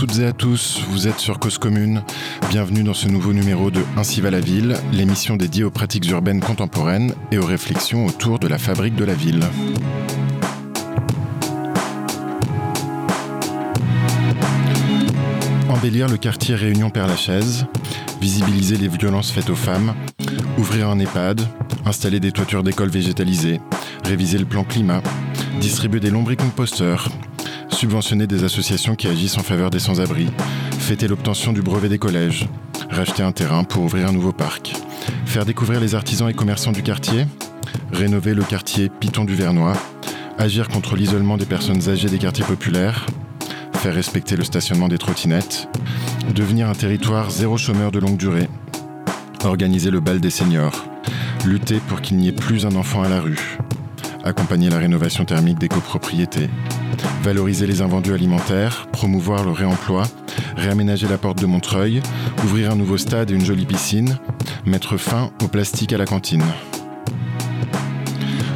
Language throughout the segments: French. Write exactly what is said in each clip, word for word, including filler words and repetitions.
toutes et à tous, vous êtes sur Cause Commune. Bienvenue dans ce nouveau numéro de Ainsi va la Ville, l'émission dédiée aux pratiques urbaines contemporaines et aux réflexions autour de la fabrique de la ville. Embellir le quartier Réunion-Père-Lachaise, visibiliser les violences faites aux femmes, ouvrir un EHPAD, installer des toitures d'écoles végétalisées, réviser le plan climat, distribuer des lombricomposteurs, subventionner des associations qui agissent en faveur des sans-abri, fêter l'obtention du brevet des collèges, racheter un terrain pour ouvrir un nouveau parc, faire découvrir les artisans et commerçants du quartier, rénover le quartier Python-Duvernois, agir contre l'isolement des personnes âgées des quartiers populaires, faire respecter le stationnement des trottinettes, devenir un territoire zéro chômeur de longue durée, organiser le bal des seniors, lutter pour qu'il n'y ait plus un enfant à la rue, accompagner la rénovation thermique des copropriétés, valoriser les invendus alimentaires, promouvoir le réemploi, réaménager la porte de Montreuil, ouvrir un nouveau stade et une jolie piscine, mettre fin au plastique à la cantine.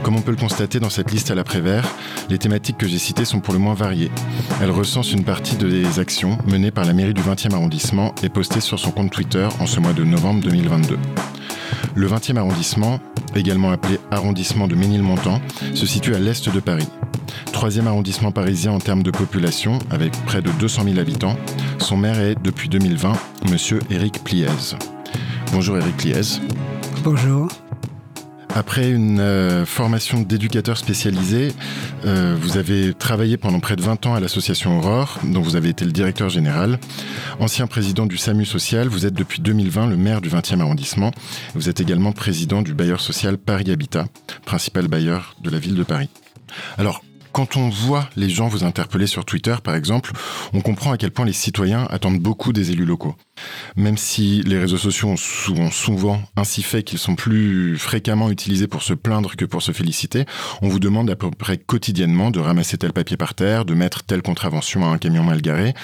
Comme on peut le constater dans cette liste à l'après-vert, les thématiques que j'ai citées sont pour le moins variées. Elles recensent une partie des actions menées par la mairie du vingtième arrondissement et postées sur son compte Twitter en ce mois de novembre deux mille vingt-deux. Le vingtième arrondissement, également appelé arrondissement de Ménilmontant, se situe à l'est de Paris. Troisième arrondissement parisien en termes de population, avec près de deux cent mille habitants, son maire est, depuis deux mille vingt, monsieur Eric Pliez. Bonjour Eric Pliez. Bonjour. Après une euh, formation d'éducateur spécialisé, euh, vous avez travaillé pendant près de vingt ans à l'association Aurore, dont vous avez été le directeur général. Ancien président du SAMU social, vous êtes depuis deux mille vingt le maire du vingtième arrondissement. Vous êtes également président du bailleur social Paris Habitat, principal bailleur de la ville de Paris. Alors, quand on voit les gens vous interpeller sur Twitter, par exemple, on comprend à quel point les citoyens attendent beaucoup des élus locaux. Même si les réseaux sociaux ont souvent, souvent ainsi fait qu'ils sont plus fréquemment utilisés pour se plaindre que pour se féliciter, on vous demande à peu près quotidiennement de ramasser tel papier par terre, de mettre telle contravention à un camion mal garé.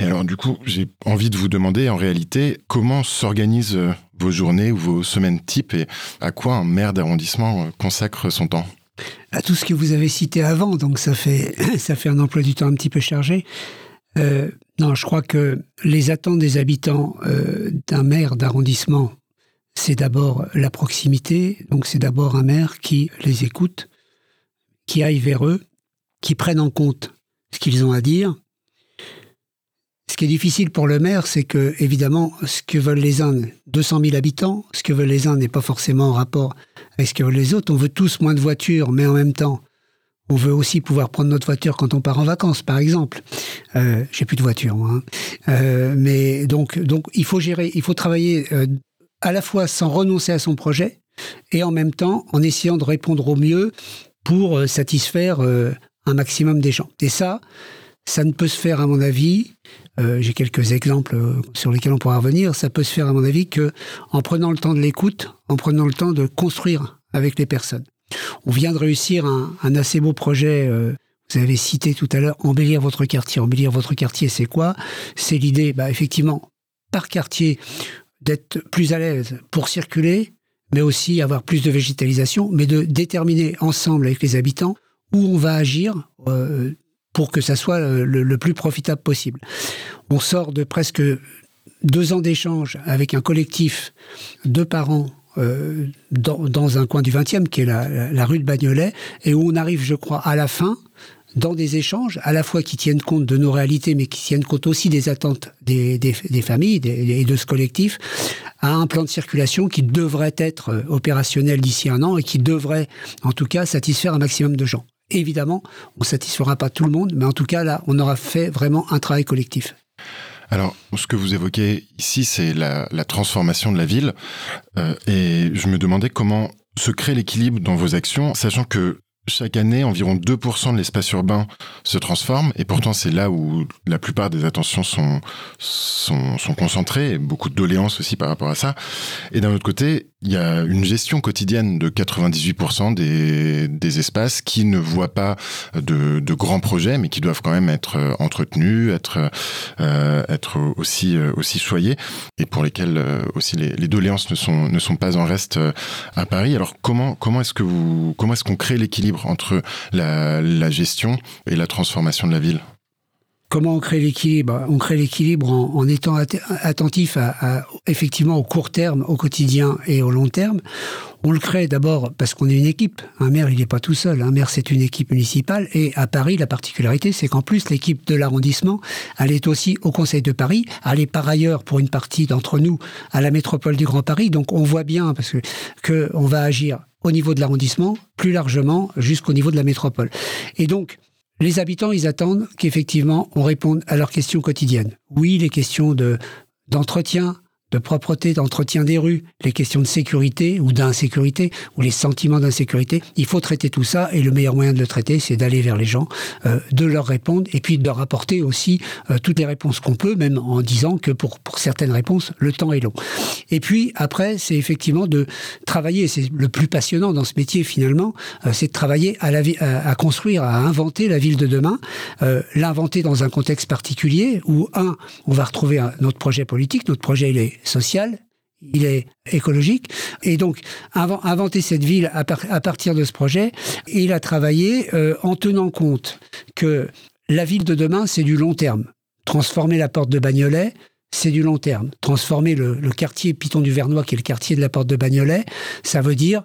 Et alors du coup, j'ai envie de vous demander en réalité comment s'organisent vos journées ou vos semaines types et à quoi un maire d'arrondissement consacre son temps ? À tout ce que vous avez cité avant, donc ça fait, ça fait un emploi du temps un petit peu chargé. Euh, non, je crois que les attentes des habitants euh, d'un maire d'arrondissement, c'est d'abord la proximité, donc c'est d'abord un maire qui les écoute, qui aille vers eux, qui prenne en compte ce qu'ils ont à dire. Ce qui est difficile pour le maire, c'est que, évidemment, ce que veulent les uns, deux cent mille habitants, ce que veulent les uns n'est pas forcément en rapport avec ce que veulent les autres. On veut tous moins de voitures, mais en même temps, on veut aussi pouvoir prendre notre voiture quand on part en vacances, par exemple. Euh, j'ai plus de voiture, moi. Hein. Euh, mais donc, donc, il faut gérer, il faut travailler euh, à la fois sans renoncer à son projet et en même temps en essayant de répondre au mieux pour euh, satisfaire euh, un maximum des gens. Et ça, ça ne peut se faire, à mon avis... Euh, j'ai quelques exemples euh, sur lesquels on pourra revenir. Ça peut se faire, à mon avis, qu'en prenant le temps de l'écoute, en prenant le temps de construire avec les personnes. On vient de réussir un, un assez beau projet, euh, vous avez cité tout à l'heure, embellir votre quartier. Embellir votre quartier, c'est quoi ? C'est l'idée, bah, effectivement, par quartier, d'être plus à l'aise pour circuler, mais aussi avoir plus de végétalisation, mais de déterminer ensemble avec les habitants où on va agir, euh, pour que ça soit le, le plus profitable possible. On sort de presque deux ans d'échanges avec un collectif de parents euh, dans, dans un coin du vingtième, qui est la, la rue de Bagnolet, et où on arrive, je crois, à la fin, dans des échanges, à la fois qui tiennent compte de nos réalités, mais qui tiennent compte aussi des attentes des, des, des familles et de ce collectif, à un plan de circulation qui devrait être opérationnel d'ici un an et qui devrait, en tout cas, satisfaire un maximum de gens. Évidemment, on ne satisfera pas tout le monde, mais en tout cas, là, on aura fait vraiment un travail collectif. Alors, ce que vous évoquez ici, c'est la, la transformation de la ville. Euh, et je me demandais comment se crée l'équilibre dans vos actions, sachant que chaque année, environ deux pour cent de l'espace urbain se transforme. Et pourtant, c'est là où la plupart des attentions sont, sont, sont concentrées, et beaucoup de doléances aussi par rapport à ça. Et d'un autre côté, il y a une gestion quotidienne de quatre-vingt-dix-huit pour cent des, des espaces qui ne voient pas de, de grands projets, mais qui doivent quand même être entretenus, être, euh, être aussi, aussi choyés, et pour lesquels euh, aussi les, les doléances ne sont, ne sont pas en reste à Paris. Alors comment, comment est-ce que vous, comment est-ce qu'on crée l'équilibre entre la, la gestion et la transformation de la ville ? Comment on crée l'équilibre ? On crée l'équilibre en, en étant at- attentif à, à, effectivement au court terme, au quotidien et au long terme. On le crée d'abord parce qu'on est une équipe. Un maire, il n'est pas tout seul. Un maire, c'est une équipe municipale. Et à Paris, la particularité, c'est qu'en plus, l'équipe de l'arrondissement, elle est aussi au Conseil de Paris. Elle est par ailleurs, pour une partie d'entre nous, à la métropole du Grand Paris. Donc, on voit bien parce que, que on va agir au niveau de l'arrondissement, plus largement jusqu'au niveau de la métropole. Et donc, les habitants, ils attendent qu'effectivement, on réponde à leurs questions quotidiennes. Oui, les questions de, d'entretien, de propreté, d'entretien des rues, les questions de sécurité ou d'insécurité, ou les sentiments d'insécurité. Il faut traiter tout ça, et le meilleur moyen de le traiter, c'est d'aller vers les gens, euh, de leur répondre, et puis de leur apporter aussi euh, toutes les réponses qu'on peut, même en disant que pour, pour certaines réponses, le temps est long. Et puis, après, c'est effectivement de travailler, c'est le plus passionnant dans ce métier, finalement, euh, c'est de travailler à, la vi- à, à construire, à inventer la ville de demain, euh, l'inventer dans un contexte particulier, où, un, on va retrouver un, notre projet politique, notre projet, il est social, il est écologique, et donc inventer cette ville à, par- à partir de ce projet. Et il a travaillé euh, en tenant compte que la ville de demain, c'est du long terme. Transformer la porte de Bagnolet, c'est du long terme. Transformer le, le quartier Python-Duvernois, qui est le quartier de la porte de Bagnolet, ça veut dire,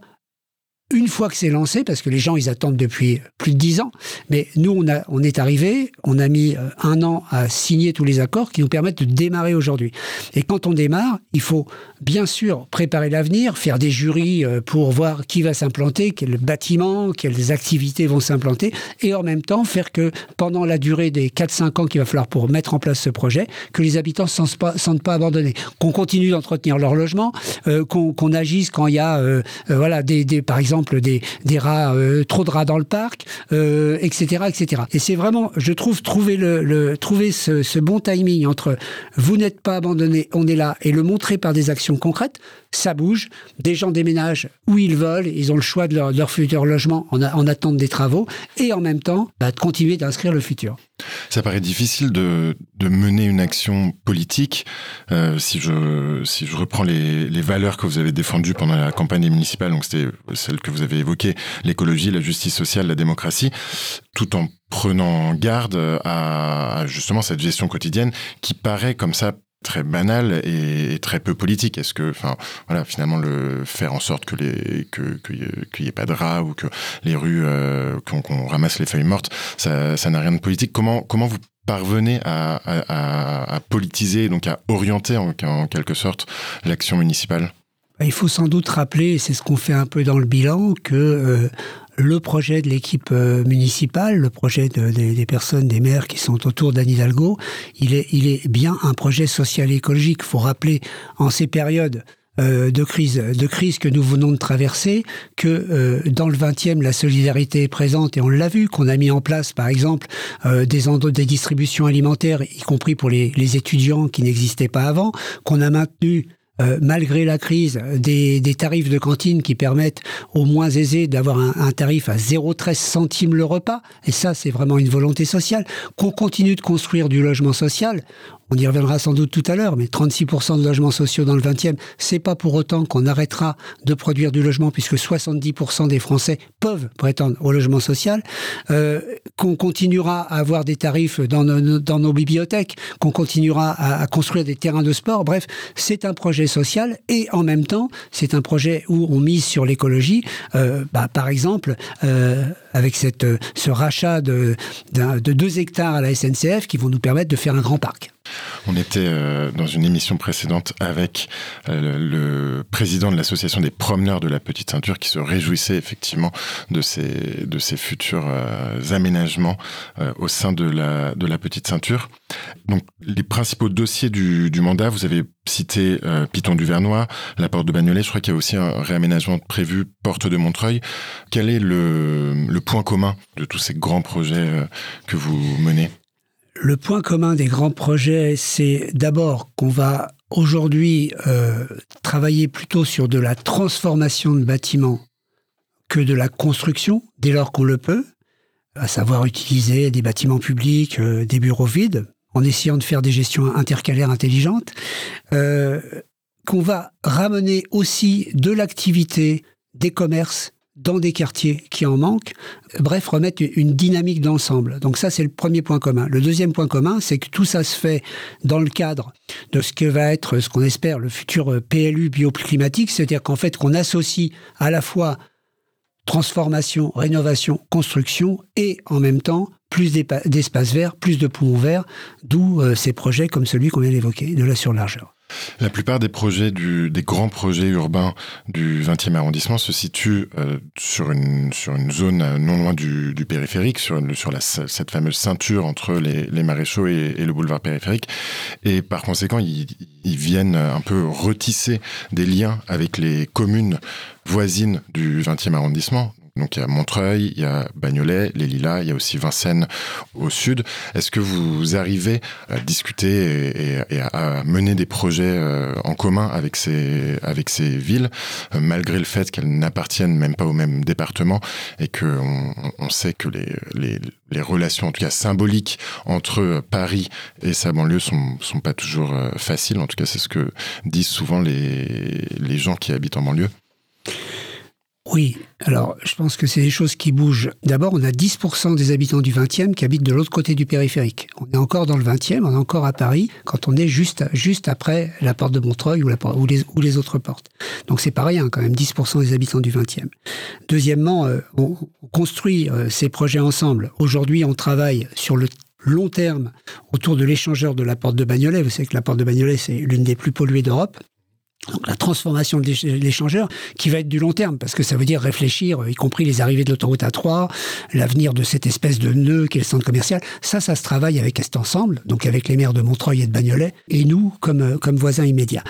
une fois que c'est lancé, parce que les gens, ils attendent depuis plus de dix ans, mais nous, on, a, on est arrivés, on a mis un an à signer tous les accords qui nous permettent de démarrer aujourd'hui. Et quand on démarre, il faut bien sûr préparer l'avenir, faire des jurys pour voir qui va s'implanter, quels bâtiments, quelles activités vont s'implanter, et en même temps faire que, pendant la durée des quatre à cinq ans qu'il va falloir pour mettre en place ce projet, que les habitants ne se sentent pas, sentent pas abandonnés, qu'on continue d'entretenir leur logement, euh, qu'on, qu'on agisse quand il y a, euh, euh, voilà, des, des, par exemple, Des, des rats, euh, trop de rats dans le parc, euh, et cetera, et cetera. Et c'est vraiment, je trouve, trouver, le, le, trouver ce, ce bon timing entre vous n'êtes pas abandonné, on est là, et le montrer par des actions concrètes. Ça bouge, des gens déménagent où ils veulent, ils ont le choix de leur, de leur futur logement en, a, en attente des travaux, et en même temps, bah, de continuer d'inscrire le futur. Ça paraît difficile de, de mener une action politique. Euh, si, je, si je reprends les, les valeurs que vous avez défendues pendant la campagne municipale, donc c'était celles que vous avez évoquées, l'écologie, la justice sociale, la démocratie, tout en prenant garde à, à justement cette gestion quotidienne qui paraît comme ça très banal et très peu politique. Est-ce que, enfin, voilà, finalement, le faire en sorte que les que qu'il y ait pas de rats ou que les rues euh, qu'on, qu'on ramasse les feuilles mortes, ça, ça n'a rien de politique. Comment comment vous parvenez à, à, à politiser, donc à orienter en, en quelque sorte l'action municipale ? Il faut sans doute rappeler, c'est ce qu'on fait un peu dans le bilan, que euh, le projet de l'équipe municipale, le projet de, de, des personnes, des maires qui sont autour d'Anne Hidalgo, il est, il est bien un projet social et écologique. Il faut rappeler, en ces périodes euh, de crise, de crise que nous venons de traverser, que euh, dans le vingtième, la solidarité est présente, et on l'a vu, qu'on a mis en place, par exemple, euh, des, endro- des distributions alimentaires, y compris pour les, les étudiants, qui n'existaient pas avant, qu'on a maintenu, Euh, malgré la crise, des, des tarifs de cantine qui permettent aux moins aisés d'avoir un, un tarif à zéro virgule treize centimes le repas. Et ça, c'est vraiment une volonté sociale. Qu'on continue de construire du logement social. On y reviendra sans doute tout à l'heure, mais trente-six pour cent de logements sociaux dans le vingtième, c'est pas pour autant qu'on arrêtera de produire du logement, puisque soixante-dix pour cent des Français peuvent prétendre au logement social, euh, qu'on continuera à avoir des tarifs dans nos, dans nos bibliothèques, qu'on continuera à, à construire des terrains de sport. Bref, c'est un projet social, et en même temps, c'est un projet où on mise sur l'écologie. Euh, bah, par exemple, euh, avec cette, ce rachat de, de, de deux hectares à la S N C F qui vont nous permettre de faire un grand parc. On était euh, dans une émission précédente avec euh, le président de l'association des promeneurs de la Petite Ceinture qui se réjouissait effectivement de ces, de ces futurs euh, aménagements euh, au sein de la, de la Petite Ceinture. Donc, les principaux dossiers du, du mandat, vous avez cité euh, Python-Duvernois, la porte de Bagnolet, je crois qu'il y a aussi un réaménagement prévu, porte de Montreuil. Quel est le, le point commun de tous ces grands projets euh, que vous menez ? Le point commun des grands projets, c'est d'abord qu'on va aujourd'hui euh, travailler plutôt sur de la transformation de bâtiments que de la construction, dès lors qu'on le peut, à savoir utiliser des bâtiments publics, euh, des bureaux vides, en essayant de faire des gestions intercalaires intelligentes, euh, qu'on va ramener aussi de l'activité des commerces, dans des quartiers qui en manquent, bref, remettre une dynamique d'ensemble. Donc ça, c'est le premier point commun. Le deuxième point commun, c'est que tout ça se fait dans le cadre de ce que va être, ce qu'on espère, le futur P L U bioclimatique, c'est-à-dire qu'en fait, qu'on associe à la fois transformation, rénovation, construction, et en même temps, plus d'espace vert, plus de poumons verts, d'où ces projets comme celui qu'on vient d'évoquer, de la surlargeur. La plupart des projets du, des grands projets urbains du vingtième arrondissement se situent euh, sur, une, sur une zone non loin du, du périphérique, sur, sur la, cette fameuse ceinture entre les, les Maréchaux et, et le boulevard périphérique. Et par conséquent, ils, ils viennent un peu retisser des liens avec les communes voisines du vingtième arrondissement. Donc il y a Montreuil, il y a Bagnolet, Les Lilas, il y a aussi Vincennes au sud. Est-ce que vous arrivez à discuter et, et à mener des projets en commun avec ces, avec ces villes, malgré le fait qu'elles n'appartiennent même pas au même département et qu'on on sait que les, les, les relations, en tout cas symboliques, entre Paris et sa banlieue ne sont, sont pas toujours faciles. En tout cas, c'est ce que disent souvent les, les gens qui habitent en banlieue. Oui, alors je pense que c'est des choses qui bougent. D'abord, on a dix pour cent des habitants du vingtième qui habitent de l'autre côté du périphérique. On est encore dans le vingtième, on est encore à Paris, quand on est juste, juste après la porte de Montreuil ou, la, ou, les, ou les autres portes. Donc c'est pas rien, hein, quand même, dix pour cent des habitants du vingtième. Deuxièmement, euh, on construit euh, ces projets ensemble. Aujourd'hui, on travaille sur le long terme autour de l'échangeur de la porte de Bagnolet. Vous savez que la porte de Bagnolet, c'est l'une des plus polluées d'Europe. Donc la transformation de l'échangeur qui va être du long terme, parce que ça veut dire réfléchir, y compris les arrivées de l'autoroute A trois, l'avenir de cette espèce de nœud qui est le centre commercial. Ça, ça se travaille avec cet ensemble, donc avec les maires de Montreuil et de Bagnolet, et nous comme, comme voisins immédiats.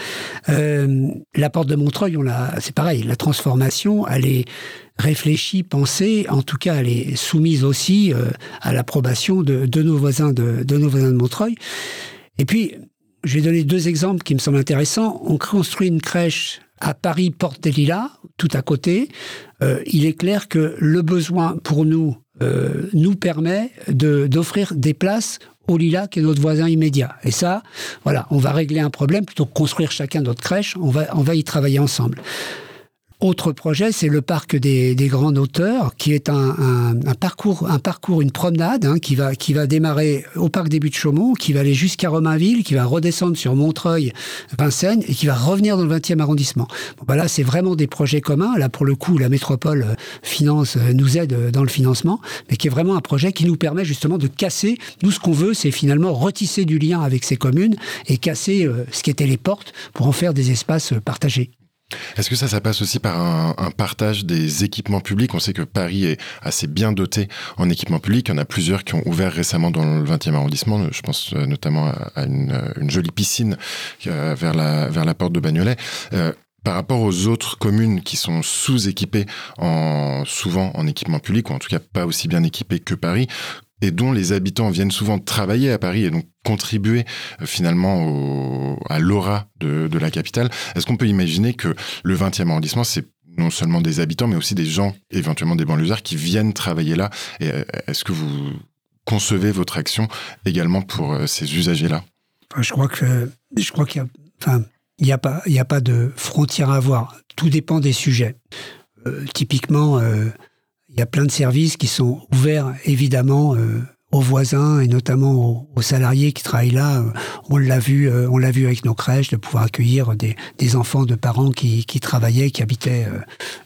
Euh, la porte de Montreuil, on l'a, c'est pareil, la transformation, elle est réfléchie, pensée, en tout cas elle est soumise aussi euh, à l'approbation de, de, nos voisins de, de nos voisins de Montreuil. Et puis... je vais donner deux exemples qui me semblent intéressants. On construit une crèche à Paris, Porte des Lilas, tout à côté. Euh, il est clair que le besoin pour nous euh, nous permet de, d'offrir des places au Lilas, qui est notre voisin immédiat. Et ça, voilà, on va régler un problème. Plutôt que construire chacun notre crèche, on va, on va y travailler ensemble. Autre projet, c'est le parc des, des Grands Auteurs, qui est un, un, un, parcours, un parcours, une promenade, hein, qui, va, qui va démarrer au parc des Buttes-Chaumont, qui va aller jusqu'à Romainville, qui va redescendre sur Montreuil, Vincennes, et qui va revenir dans le vingtième arrondissement. Bon, ben là, c'est vraiment des projets communs. Là, pour le coup, la métropole finance, nous aide dans le financement, mais qui est vraiment un projet qui nous permet justement de casser. Nous, ce qu'on veut, c'est finalement retisser du lien avec ces communes et casser euh, ce qu'étaient les portes pour en faire des espaces partagés. Est-ce que ça, ça passe aussi par un, un partage des équipements publics ? On sait que Paris est assez bien doté en équipements publics. Il y en a plusieurs qui ont ouvert récemment dans le vingtième arrondissement. Je pense notamment à une, une jolie piscine vers la, vers la porte de Bagnolet. Euh, Par rapport aux autres communes qui sont sous-équipées en, souvent en équipement public, ou en tout cas pas aussi bien équipées que Paris, et dont les habitants viennent souvent travailler à Paris et donc contribuer finalement au, à l'aura de, de la capitale, est-ce qu'on peut imaginer que le vingtième arrondissement, c'est non seulement des habitants, mais aussi des gens, éventuellement des banlieusards, qui viennent travailler là ? Et est-ce que vous concevez votre action également pour ces usagers-là ? Je crois que, je crois qu'il y a... Enfin... Il n'y a pas, il n'y a pas de frontières à avoir. Tout dépend des sujets. Euh, typiquement, euh, il y a plein de services qui sont ouverts, évidemment, euh, aux voisins et notamment aux, aux salariés qui travaillent là. On l'a vu, euh, on l'a vu avec nos crèches, de pouvoir accueillir des, des enfants de parents qui, qui travaillaient, qui habitaient euh,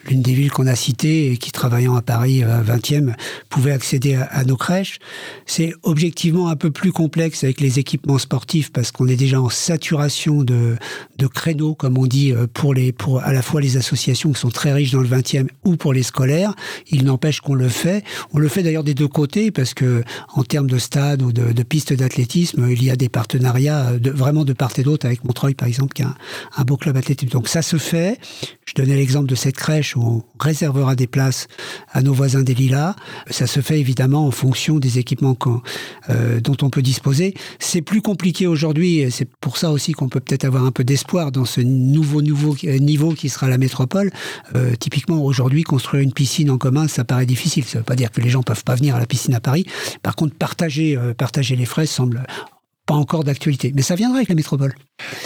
l'une des villes qu'on a citées et qui, travaillant à Paris euh, vingtième, pouvaient accéder à, à nos crèches. C'est objectivement un peu plus complexe avec les équipements sportifs parce qu'on est déjà en saturation de, de créneaux, comme on dit, pour, les, pour à la fois les associations qui sont très riches dans le vingtième ou pour les scolaires. Il n'empêche qu'on le fait. On le fait d'ailleurs des deux côtés parce que en termes de stades ou de, de pistes d'athlétisme, il y a des partenariats de, vraiment de part et d'autre avec Montreuil, par exemple, qui a un, un beau club athlétique. Donc ça se fait. Je donnais l'exemple de cette crèche où on réservera des places à nos voisins des Lilas. Ça se fait évidemment en fonction des équipements qu'on, euh, dont on peut disposer. C'est plus compliqué aujourd'hui et c'est pour ça aussi qu'on peut peut-être avoir un peu d'espoir dans ce nouveau, nouveau niveau qui sera la métropole. Euh, typiquement, aujourd'hui, construire une piscine en commun, ça paraît difficile. Ça ne veut pas dire que les gens ne peuvent pas venir à la piscine à Paris. Par contre, Partager, euh, partager les frais semble pas encore d'actualité. Mais ça viendra avec la métropole.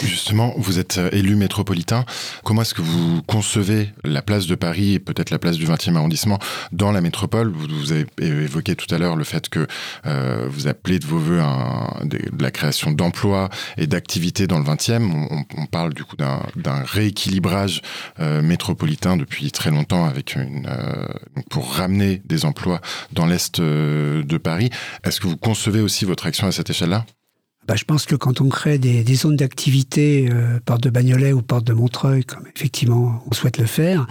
Justement, vous êtes élu métropolitain. Comment est-ce que vous concevez la place de Paris et peut-être la place du vingtième arrondissement dans la métropole ? Vous avez évoqué tout à l'heure le fait que euh, vous appelez de vos voeux un, de, de la création d'emplois et d'activités dans le vingtième. On, on parle du coup d'un, d'un rééquilibrage euh, métropolitain depuis très longtemps avec une, euh, pour ramener des emplois dans l'est euh, de Paris. Est-ce que vous concevez aussi votre action à cette échelle-là ? Bah, je pense que quand on crée des, des zones d'activité, euh, Porte de Bagnolet ou Porte de Montreuil, comme effectivement on souhaite le faire,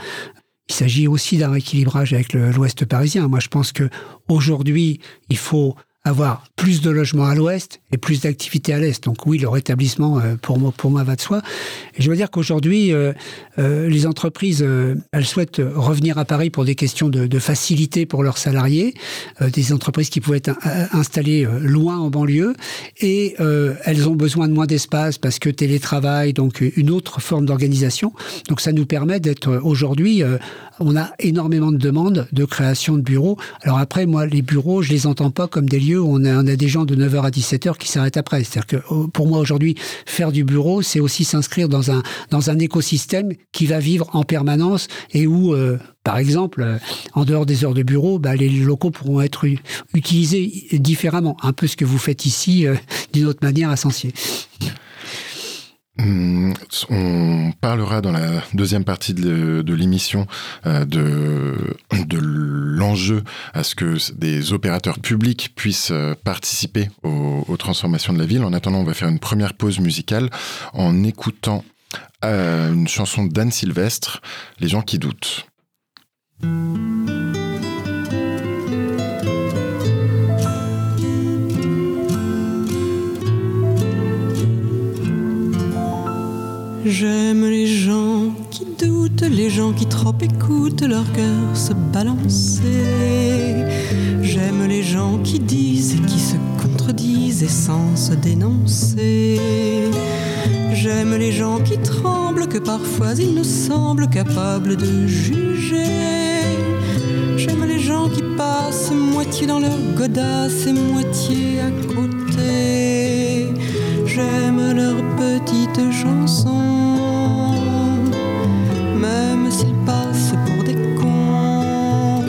il s'agit aussi d'un rééquilibrage avec le, l'Ouest parisien. Moi, je pense qu'aujourd'hui, il faut avoir plus de logements à l'Ouest et plus d'activités à l'Est. Donc oui, le rétablissement, euh, pour moi, pour moi, va de soi. Et je veux dire qu'aujourd'hui, euh, euh, les entreprises, euh, elles souhaitent revenir à Paris pour des questions de, de facilité pour leurs salariés, euh, des entreprises qui pouvaient être in- installées euh, loin en banlieue, et euh, elles ont besoin de moins d'espace parce que télétravail, donc une autre forme d'organisation. Donc ça nous permet d'être, aujourd'hui, euh, on a énormément de demandes de création de bureaux. Alors après, moi, les bureaux, je les entends pas comme des lieux On a, on a des gens de neuf heures à dix-sept heures qui s'arrêtent après. C'est-à-dire que pour moi, aujourd'hui, faire du bureau, c'est aussi s'inscrire dans un, dans un écosystème qui va vivre en permanence et où, euh, par exemple, euh, en dehors des heures de bureau, bah, les locaux pourront être u- utilisés différemment. Un peu ce que vous faites ici, euh, d'une autre manière à Sancier. On parlera dans la deuxième partie de, de l'émission euh, de, de l'enjeu à ce que des opérateurs publics puissent participer aux, aux transformations de la ville. En attendant, on va faire une première pause musicale en écoutant euh, une chanson d'Anne Sylvestre, Les gens qui doutent. J'aime les gens qui doutent, les gens qui trop écoutent leur cœur se balancer. J'aime les gens qui disent et qui se contredisent et sans se dénoncer. J'aime les gens qui tremblent, que parfois ils nous semblent capables de juger. J'aime les gens qui passent moitié dans leur godasse et moitié à côté. J'aime leurs petites chansons, même s'ils passent pour des cons.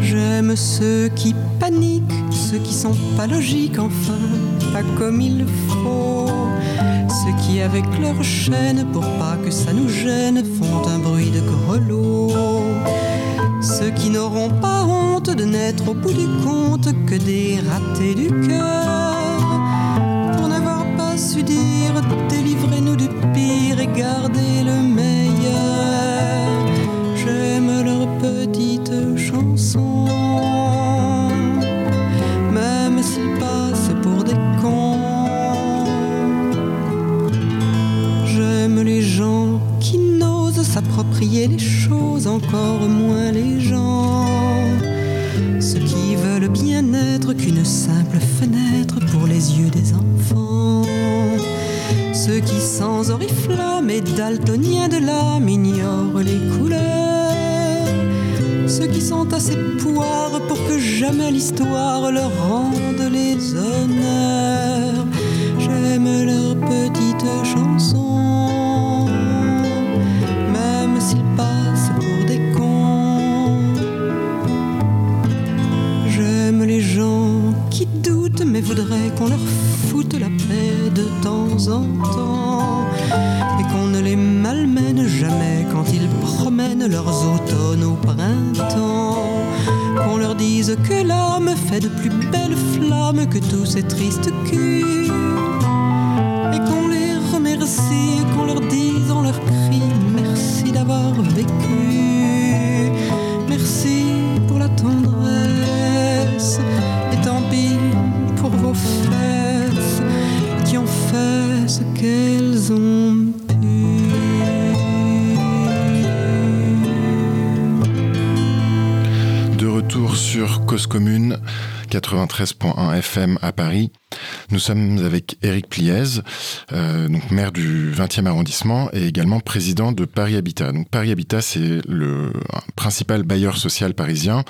J'aime ceux qui paniquent, ceux qui sont pas logiques, enfin pas comme il faut. Ceux qui avec leur chaîne, pour pas que ça nous gêne, font un bruit de grelot. Ceux qui n'auront pas honte de n'être au bout du compte que des ratés du cœur. Su dire, délivrez-nous du pire et gardez le meilleur. J'aime leurs petites chansons, même s'ils passent pour des cons. J'aime les gens qui n'osent s'approprier les choses, encore moins les gens. Ceux qui veulent bien être qu'une simple fenêtre pour les yeux des enfants. Ceux qui sans oriflamme et daltonien de l'âme ignorent les couleurs. Ceux qui sont assez poires pour que jamais l'histoire leur rende les honneurs. J'aime leurs petites chansons, même s'ils passent pour des cons. J'aime les gens qui doutent mais voudraient qu'on leur foutent la paix de temps en temps et qu'on ne les malmène jamais quand ils promènent leurs automnes au printemps. Qu'on leur dise que l'âme fait de plus belles flammes que tous ces tristes culs et qu'on les remercie, qu'on leur dise en leur cri merci d'avoir vécu, merci pour la tendresse et tant pis pour vos faits qui ont fait ce qu'elles ont pu. De retour sur Cause Commune, quatre-vingt-treize virgule un F M à Paris. Nous sommes avec Eric Pliez, euh, donc maire du vingtième arrondissement et également président de Paris Habitat. Donc Paris Habitat, c'est le principal bailleur social parisien.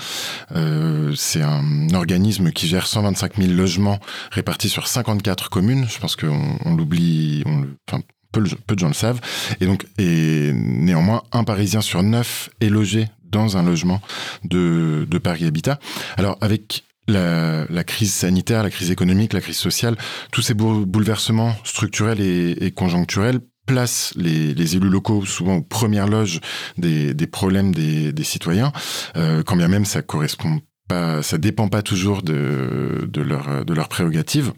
Euh, c'est un organisme qui gère cent vingt-cinq mille logements répartis sur cinquante-quatre communes. Je pense qu'on on l'oublie, on le... Enfin, peu de gens le savent, et donc et néanmoins un Parisien sur neuf est logé dans un logement de, de Paris Habitat. Alors avec la, la crise sanitaire, la crise économique, la crise sociale, tous ces bouleversements structurels et, et conjoncturels placent les, les élus locaux souvent aux premières loges des, des problèmes des, des citoyens, euh, quand bien même ça correspond pas, ça dépend pas toujours de, de leur de leurs prérogatives.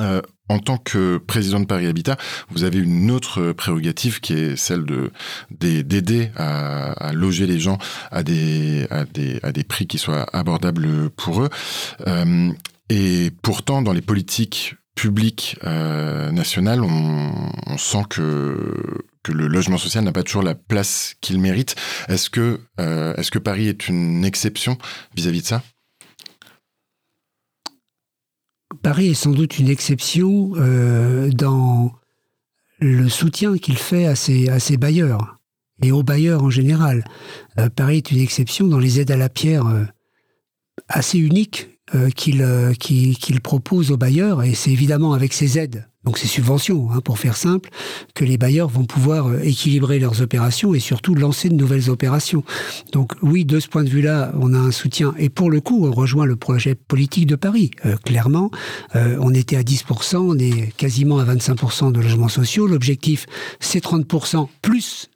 Euh, En tant que président de Paris Habitat, vous avez une autre prérogative qui est celle de, de, d'aider à, à loger les gens à des, à, des, à des prix qui soient abordables pour eux. Euh, et pourtant, dans les politiques publiques euh, nationales, on, on sent que, que le logement social n'a pas toujours la place qu'il mérite. Est-ce que, euh, est-ce que Paris est une exception vis-à-vis de ça ? Paris est sans doute une exception euh, dans le soutien qu'il fait à ses, à ses bailleurs et aux bailleurs en général. Euh, Paris est une exception dans les aides à la pierre euh, assez uniques euh, qu'il, euh, qu'il, qu'il propose aux bailleurs, et c'est évidemment avec ces aides, donc ces subventions, hein, pour faire simple, que les bailleurs vont pouvoir euh, équilibrer leurs opérations et surtout lancer de nouvelles opérations. Donc oui, de ce point de vue-là, on a un soutien. Et pour le coup, on rejoint le projet politique de Paris. Euh, clairement, euh, on était à dix pour cent, on est quasiment à vingt-cinq pour cent de logements sociaux. L'objectif, c'est trente pour cent plus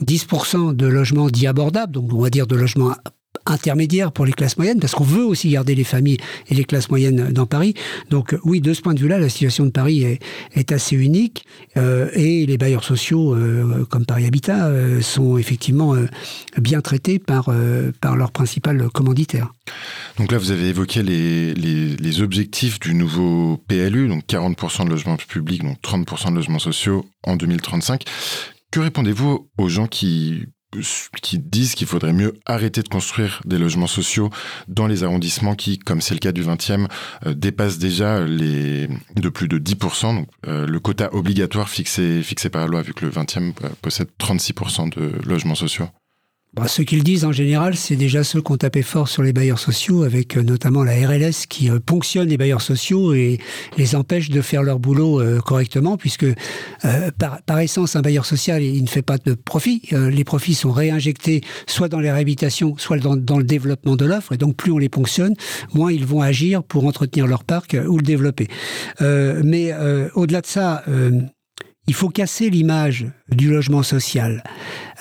dix pour cent de logements dits abordables, donc on va dire de logements intermédiaire pour les classes moyennes, parce qu'on veut aussi garder les familles et les classes moyennes dans Paris. Donc oui, de ce point de vue-là, la situation de Paris est, est assez unique, euh, et les bailleurs sociaux, euh, comme Paris Habitat, euh, sont effectivement euh, bien traités par, euh, par leur principal commanditaire. Donc là, vous avez évoqué les, les, les objectifs du nouveau P L U, donc quarante pour cent de logements publics, donc trente pour cent de logements sociaux en deux mille trente-cinq. Que répondez-vous aux gens qui... qui disent qu'il faudrait mieux arrêter de construire des logements sociaux dans les arrondissements qui, comme c'est le cas du vingtième, euh, dépassent déjà les, de plus de dix pour cent, donc, euh, le quota obligatoire fixé, fixé par la loi, vu que le vingtième euh, possède trente-six pour cent de logements sociaux? Bah, ce qu'ils disent en général, c'est déjà ceux qui ont tapé fort sur les bailleurs sociaux, avec euh, notamment la R L S qui euh, ponctionne les bailleurs sociaux et les empêche de faire leur boulot euh, correctement, puisque euh, par, par essence, un bailleur social, il ne fait pas de profit. Euh, les profits sont réinjectés soit dans les réhabilitations, soit dans, dans le développement de l'offre. Et donc, plus on les ponctionne, moins ils vont agir pour entretenir leur parc euh, ou le développer. Euh, mais euh, au-delà de ça... Euh, Il faut casser l'image du logement social.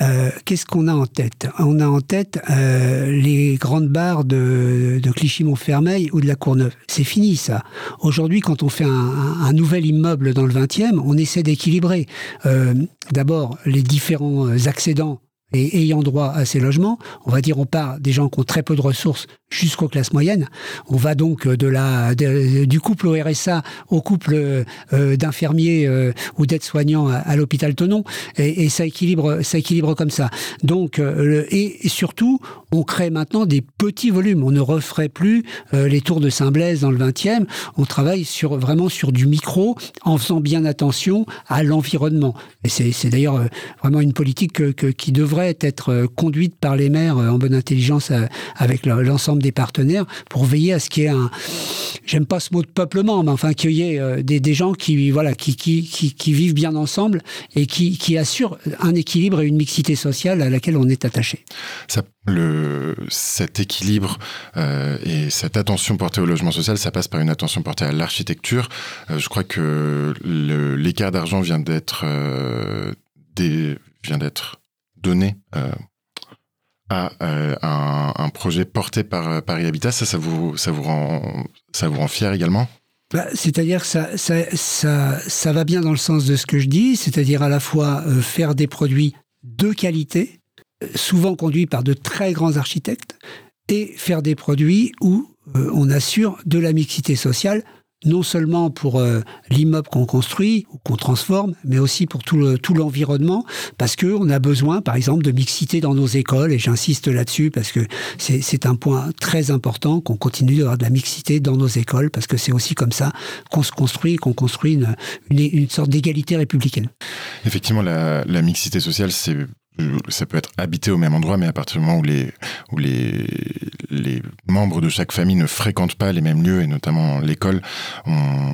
Euh, qu'est-ce qu'on a en tête ? On a en tête euh, les grandes barres de, de Clichy-Montfermeil ou de la Courneuve. C'est fini, ça. Aujourd'hui, quand on fait un, un, un nouvel immeuble dans le vingtième, on essaie d'équilibrer euh, d'abord les différents accédants et ayant droit à ces logements. On va dire, on part des gens qui ont très peu de ressources jusqu'aux classes moyennes. On va donc de la, de, du couple au R S A au couple euh, d'infirmiers euh, ou d'aides-soignants à, à l'hôpital Tenon, et, et ça équilibre, ça équilibre comme ça. Donc, euh, et, et surtout, on crée maintenant des petits volumes. On ne referait plus euh, les tours de Saint-Blaise dans le vingtième. On travaille sur, vraiment sur du micro, en faisant bien attention à l'environnement. Et c'est, c'est d'ailleurs euh, vraiment une politique que, que, qui devrait être conduite par les maires euh, en bonne intelligence euh, avec l'ensemble des partenaires, pour veiller à ce qu'il y ait un... J'aime pas ce mot de peuplement, mais enfin qu'il y ait euh, des, des gens qui, voilà, qui, qui, qui, qui vivent bien ensemble et qui, qui assurent un équilibre et une mixité sociale à laquelle on est attaché. Ça, le, cet équilibre euh, et cette attention portée au logement social, ça passe par une attention portée à l'architecture. Euh, je crois que le, l'écart d'argent vient d'être, euh, des, vient d'être donné... Euh, à euh, un, un projet porté par Paris Habitat, ça, ça vous, ça vous rend, ça vous rend fier également ? Bah, c'est-à-dire que ça, ça, ça, ça va bien dans le sens de ce que je dis, c'est-à-dire à la fois euh, faire des produits de qualité, souvent conduits par de très grands architectes, et faire des produits où euh, on assure de la mixité sociale non seulement pour euh, l'immeuble qu'on construit ou qu'on transforme, mais aussi pour tout, le, tout l'environnement, parce qu'on a besoin, par exemple, de mixité dans nos écoles, et j'insiste là-dessus, parce que c'est, c'est un point très important, qu'on continue d'avoir de la mixité dans nos écoles, parce que c'est aussi comme ça qu'on se construit, qu'on construit une, une, une sorte d'égalité républicaine. Effectivement, la, la mixité sociale, c'est... ça peut être habité au même endroit, mais à partir du moment où les, où les, les membres de chaque famille ne fréquentent pas les mêmes lieux, et notamment l'école, on,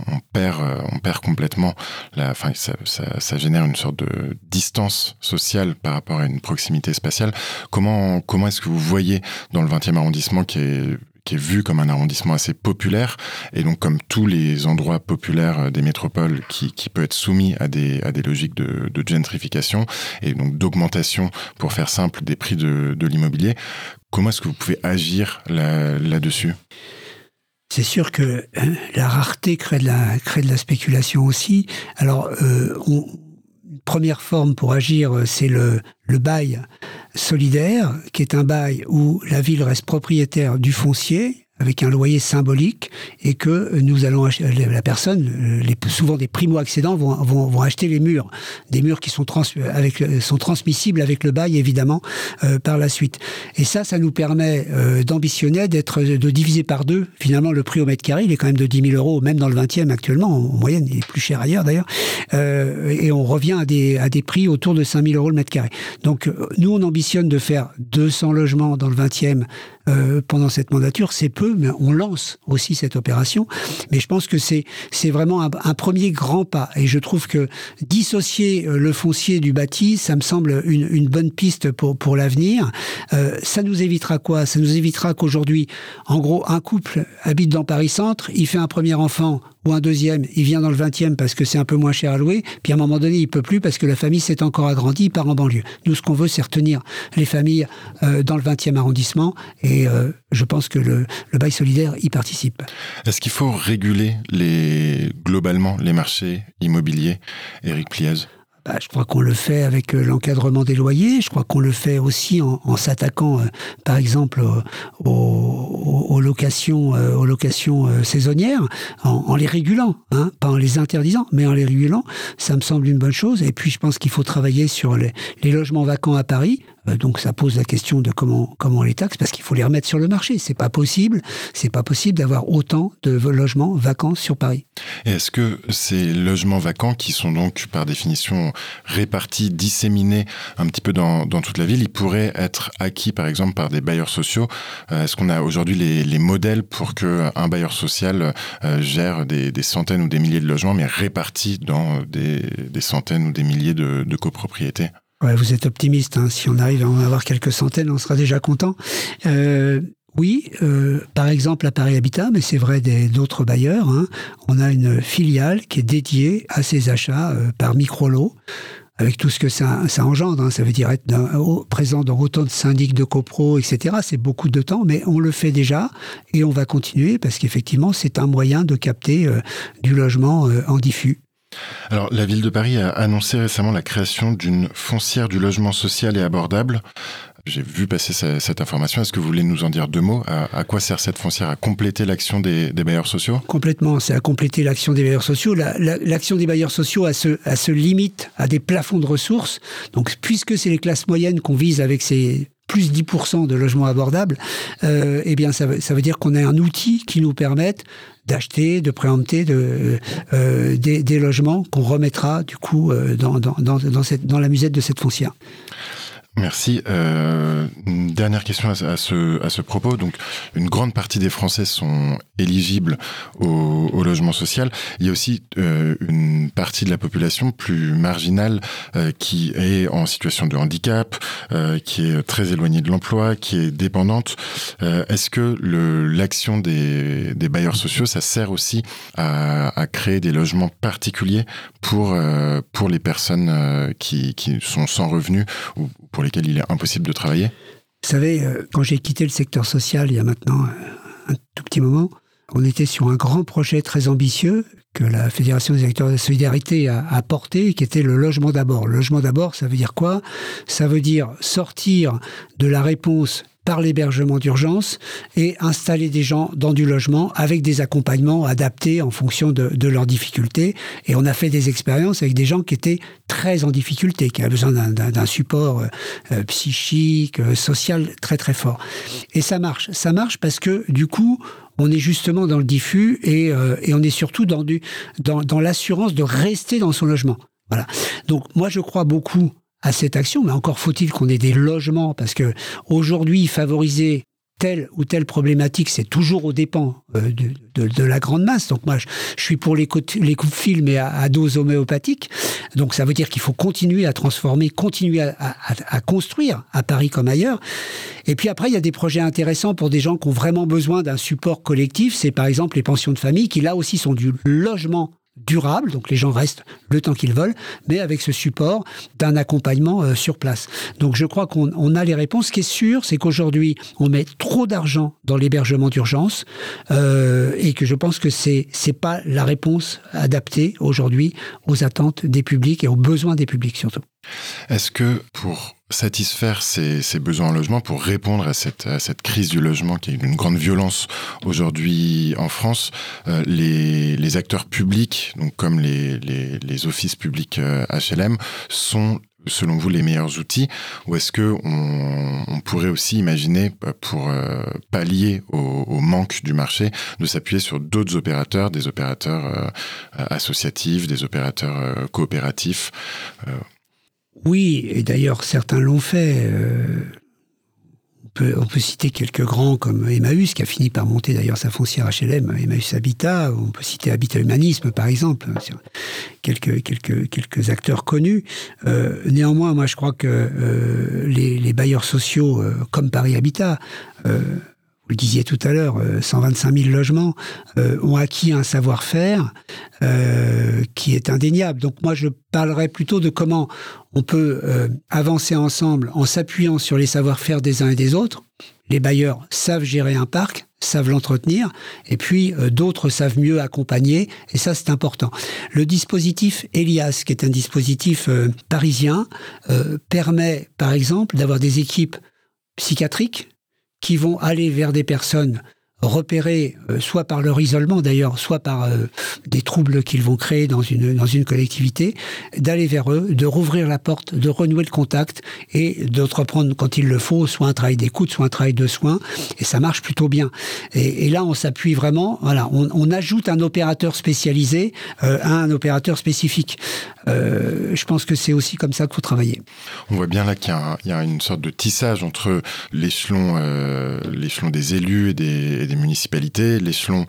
on perd, on perd complètement la, enfin, ça, ça, ça génère une sorte de distance sociale par rapport à une proximité spatiale. Comment, comment est-ce que vous voyez dans le vingtième arrondissement qui est, qui est vu comme un arrondissement assez populaire, et donc comme tous les endroits populaires des métropoles qui, qui peut être soumis à des, à des logiques de, de gentrification et donc d'augmentation, pour faire simple, des prix de, de l'immobilier. Comment est-ce que vous pouvez agir là, là-dessus ? C'est sûr que hein, la rareté crée de la, crée de la spéculation aussi. Alors, euh, on, première forme pour agir, c'est le, le bail solidaire, qui est un bail où la ville reste propriétaire du foncier avec un loyer symbolique, et que nous allons acheter, la personne, les, souvent des primo-accédants vont, vont, vont acheter les murs, des murs qui sont, trans, avec, sont transmissibles avec le bail, évidemment, euh, par la suite. Et ça, ça nous permet euh, d'ambitionner, d'être, de diviser par deux, finalement, le prix au mètre carré. Il est quand même de dix mille euros, même dans le vingtième actuellement, en moyenne, il est plus cher ailleurs d'ailleurs, euh, et on revient à des, à des prix autour de cinq mille euros le mètre carré. Donc, nous, on ambitionne de faire deux cents logements dans le vingtième euh, pendant cette mandature. C'est peu, mais on lance aussi cette opération. Mais je pense que c'est, c'est vraiment un, un premier grand pas. Et je trouve que dissocier le foncier du bâti, ça me semble une, une bonne piste pour, pour l'avenir. Euh, ça nous évitera quoi ? Ça nous évitera qu'aujourd'hui, en gros, un couple habite dans Paris-Centre, il fait un premier enfant ou un deuxième, il vient dans le vingtième parce que c'est un peu moins cher à louer, puis à un moment donné, il peut plus parce que la famille s'est encore agrandie, il part en banlieue. Nous, ce qu'on veut, c'est retenir les familles euh, dans le vingtième arrondissement, et euh, je pense que le, le bail solidaire y participe. Est-ce qu'il faut réguler les, globalement les marchés immobiliers, Eric Pliez ? Bah, je crois qu'on le fait avec euh, l'encadrement des loyers. Je crois qu'on le fait aussi en, en s'attaquant, euh, par exemple, euh, aux, aux locations, euh, aux locations euh, saisonnières, en, en les régulant, hein, pas en les interdisant, mais en les régulant. Ça me semble une bonne chose. Et puis, je pense qu'il faut travailler sur les, les logements vacants à Paris. Donc ça pose la question de comment comment on les taxe, parce qu'il faut les remettre sur le marché. C'est pas possible, c'est pas possible d'avoir autant de logements vacants sur Paris. Et est-ce que ces logements vacants, qui sont donc par définition répartis, disséminés un petit peu dans dans toute la ville, ils pourraient être acquis par exemple par des bailleurs sociaux ? Est-ce qu'on a aujourd'hui les les modèles pour que un bailleur social gère des des centaines ou des milliers de logements, mais répartis dans des des centaines ou des milliers de, de copropriétés ? Ouais, vous êtes optimiste, hein. Si on arrive à en avoir quelques centaines, on sera déjà content. Euh, oui, euh, par exemple à Paris Habitat, mais c'est vrai des, d'autres bailleurs, hein. On a une filiale qui est dédiée à ces achats euh, par micro-lot, avec tout ce que ça, ça engendre, hein. Ça veut dire être d'un, au, présent dans autant de syndics de copro, et cetera. C'est beaucoup de temps, mais on le fait déjà et on va continuer parce qu'effectivement, c'est un moyen de capter euh, du logement euh, en diffus. Alors, la ville de Paris a annoncé récemment la création d'une foncière du logement social et abordable. J'ai vu passer sa, cette information. Est-ce que vous voulez nous en dire deux mots ? À, à quoi sert cette foncière ? À compléter l'action des, des bailleurs sociaux ? Complètement, c'est à compléter l'action des bailleurs sociaux. La, la, l'action des bailleurs sociaux, elle se, elle se limite à des plafonds de ressources. Donc, puisque c'est les classes moyennes qu'on vise avec ces... plus dix pour cent de logements abordables, euh, eh bien, ça veut, ça veut dire qu'on a un outil qui nous permette d'acheter, de préempter de, euh, des, des logements qu'on remettra, du coup, euh, dans, dans, dans, dans, cette, dans la musette de cette foncière. Merci. Euh, une dernière question à ce, à ce propos. Donc, une grande partie des Français sont éligibles au, au logement social. Il y a aussi euh, une partie de la population plus marginale euh, qui est en situation de handicap, euh, qui est très éloignée de l'emploi, qui est dépendante. Euh, est-ce que le, l'action des, des bailleurs sociaux, ça sert aussi à, à créer des logements particuliers pour, euh, pour les personnes euh, qui, qui sont sans revenus ou pour pour lesquels il est impossible de travailler ? Vous savez, euh, quand j'ai quitté le secteur social, il y a maintenant euh, un tout petit moment, on était sur un grand projet très ambitieux que la Fédération des acteurs de la solidarité a, a porté, qui était le logement d'abord. Le logement d'abord, ça veut dire quoi ? Ça veut dire sortir de la réponse par l'hébergement d'urgence et installer des gens dans du logement avec des accompagnements adaptés en fonction de, de leurs difficultés. Et on a fait des expériences avec des gens qui étaient très en difficulté, qui avaient besoin d'un, d'un, d'un support euh, psychique, euh, social très très fort. Et ça marche. Ça marche parce que du coup, on est justement dans le diffus et, euh, et on est surtout dans, du, dans, dans l'assurance de rester dans son logement. Voilà. Donc moi, je crois beaucoup à cette action, mais encore faut-il qu'on ait des logements, parce que aujourd'hui, favoriser telle ou telle problématique, c'est toujours aux dépens euh, de, de, de la grande masse. Donc moi, je, je suis pour les, co- les coupes-fils, mais à, à dose homéopathique. Donc ça veut dire qu'il faut continuer à transformer, continuer à, à, à construire, à Paris comme ailleurs. Et puis après, il y a des projets intéressants pour des gens qui ont vraiment besoin d'un support collectif. C'est par exemple les pensions de famille, qui là aussi sont du logement durable, donc les gens restent le temps qu'ils veulent, mais avec ce support d'un accompagnement euh, sur place. Donc je crois qu'on on a les réponses. Ce qui est sûr, c'est qu'aujourd'hui, on met trop d'argent dans l'hébergement d'urgence euh, et que je pense que c'est, c'est pas la réponse adaptée aujourd'hui aux attentes des publics et aux besoins des publics surtout. Est-ce que pour satisfaire ces, ces besoins en logement, pour répondre à cette, à cette crise du logement qui est d'une grande violence aujourd'hui en France, euh, les, les acteurs publics, donc comme les, les, les offices publics H L M, sont selon vous les meilleurs outils, ou est-ce que on, on pourrait aussi imaginer, pour euh, pallier au, au manque du marché, de s'appuyer sur d'autres opérateurs, des opérateurs euh, associatifs, des opérateurs euh, coopératifs euh, Oui, et d'ailleurs, certains l'ont fait. Euh, on, peut, on peut citer quelques grands comme Emmaüs, qui a fini par monter d'ailleurs sa foncière H L M, Emmaüs Habitat. On peut citer Habitat Humanisme, par exemple. Quelques, quelques, quelques acteurs connus. Euh, néanmoins, moi, je crois que euh, les, les bailleurs sociaux, euh, comme Paris Habitat, euh, vous le disiez tout à l'heure, cent vingt-cinq mille logements euh, ont acquis un savoir-faire euh, qui est indéniable. Donc moi, je parlerais plutôt de comment on peut euh, avancer ensemble en s'appuyant sur les savoir-faire des uns et des autres. Les bailleurs savent gérer un parc, savent l'entretenir, et puis euh, d'autres savent mieux accompagner, et ça, c'est important. Le dispositif Elias, qui est un dispositif euh, parisien, euh, permet, par exemple, d'avoir des équipes psychiatriques qui vont aller vers des personnes repérées, euh, soit par leur isolement d'ailleurs, soit par euh, des troubles qu'ils vont créer dans une, dans une collectivité, d'aller vers eux, de rouvrir la porte, de renouer le contact et d'entreprendre, quand il le faut, soit un travail d'écoute, soit un travail de soins, et ça marche plutôt bien. Et, et là, on s'appuie vraiment, voilà, on, on ajoute un opérateur spécialisé euh, à un opérateur spécifique. Euh, je pense que c'est aussi comme ça qu'il faut travailler. On voit bien là qu'il y a, un, il y a une sorte de tissage entre l'échelon, euh, l'échelon des élus et des, et des municipalités, l'échelon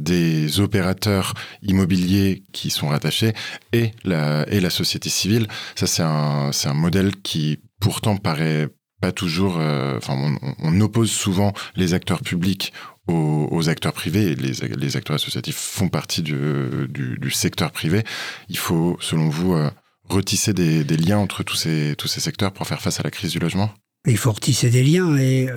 des opérateurs immobiliers qui sont rattachés et la, et la société civile. Ça, c'est un, c'est un modèle qui pourtant paraît pas toujours... Euh, enfin, on, on oppose souvent les acteurs publics aux, aux acteurs privés, et les, les acteurs associatifs font partie du, du, du secteur privé. Il faut, selon vous, euh, retisser des, des liens entre tous ces, tous ces secteurs pour faire face à la crise du logement ? Il faut retisser des liens, et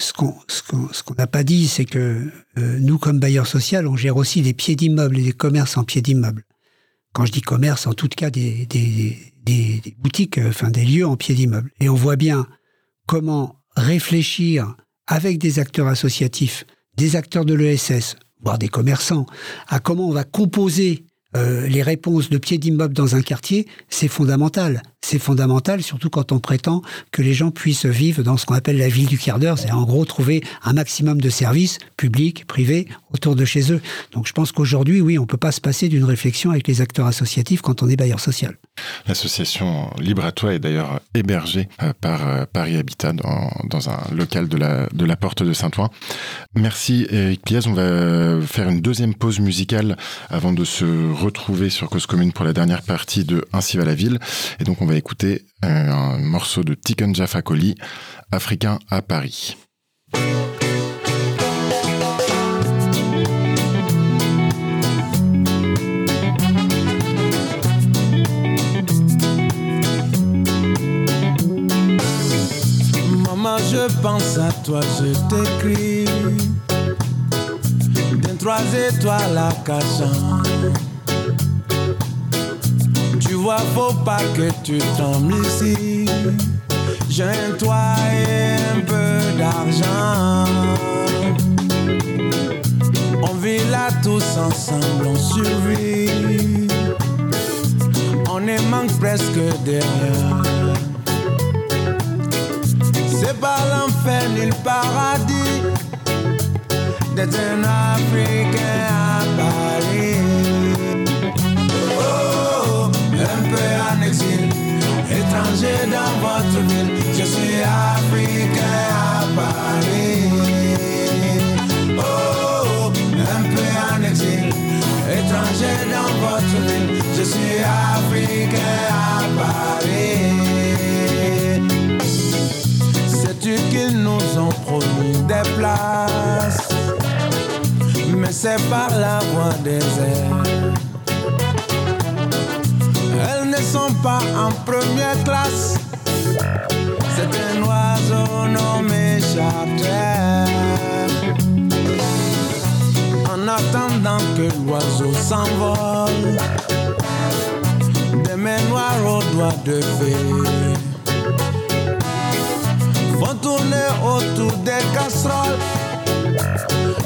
ce qu'on ce qu'on, ce qu'on n'a pas dit, c'est que euh, nous, comme bailleurs sociaux, on gère aussi des pieds d'immeubles et des commerces en pieds d'immeubles. Quand je dis commerce, en tout cas des, des, des, des boutiques, enfin des lieux en pieds d'immeubles. Et on voit bien comment réfléchir avec des acteurs associatifs, des acteurs de l'E S S, voire des commerçants, à comment on va composer euh, les réponses de pieds d'immeuble dans un quartier, c'est fondamental. C'est fondamental, surtout quand on prétend que les gens puissent vivre dans ce qu'on appelle la ville du quart d'heure, c'est en gros trouver un maximum de services publics, privés, autour de chez eux. Donc je pense qu'aujourd'hui, oui, on ne peut pas se passer d'une réflexion avec les acteurs associatifs quand on est bailleur social. L'association Libre à Toi est d'ailleurs hébergée par Paris Habitat dans, dans un local de la, de la Porte de Saint-Ouen. Merci Eric Pliez. On va faire une deuxième pause musicale avant de se retrouver sur Cause Commune pour la dernière partie de Ainsi va la Ville. Et donc on va écouter un morceau de Tiken Jah Fakoly, Africain à Paris. Maman, je pense à toi, je t'écris d'un trois étoiles à Cachan. Tu vois, faut pas que tu tombes ici. J'ai un toit et un peu d'argent. On vit là tous ensemble, on survit. On ne manque presque de rien. C'est pas l'enfer ni le paradis d'être un Africain à Paris. Oh, un peu en exil, étranger dans votre ville. Je suis Africain à Paris. Oh, un peu en exil, étranger dans votre ville. Je suis Africain à Paris. Sais-tu qu'ils nous ont promis des places, mais c'est par la voie des airs. Elles ne sont pas en première classe. C'est un oiseau nommé Charter. En attendant que l'oiseau s'envole, des mains noires aux doigts de fée vont tourner autour des casseroles.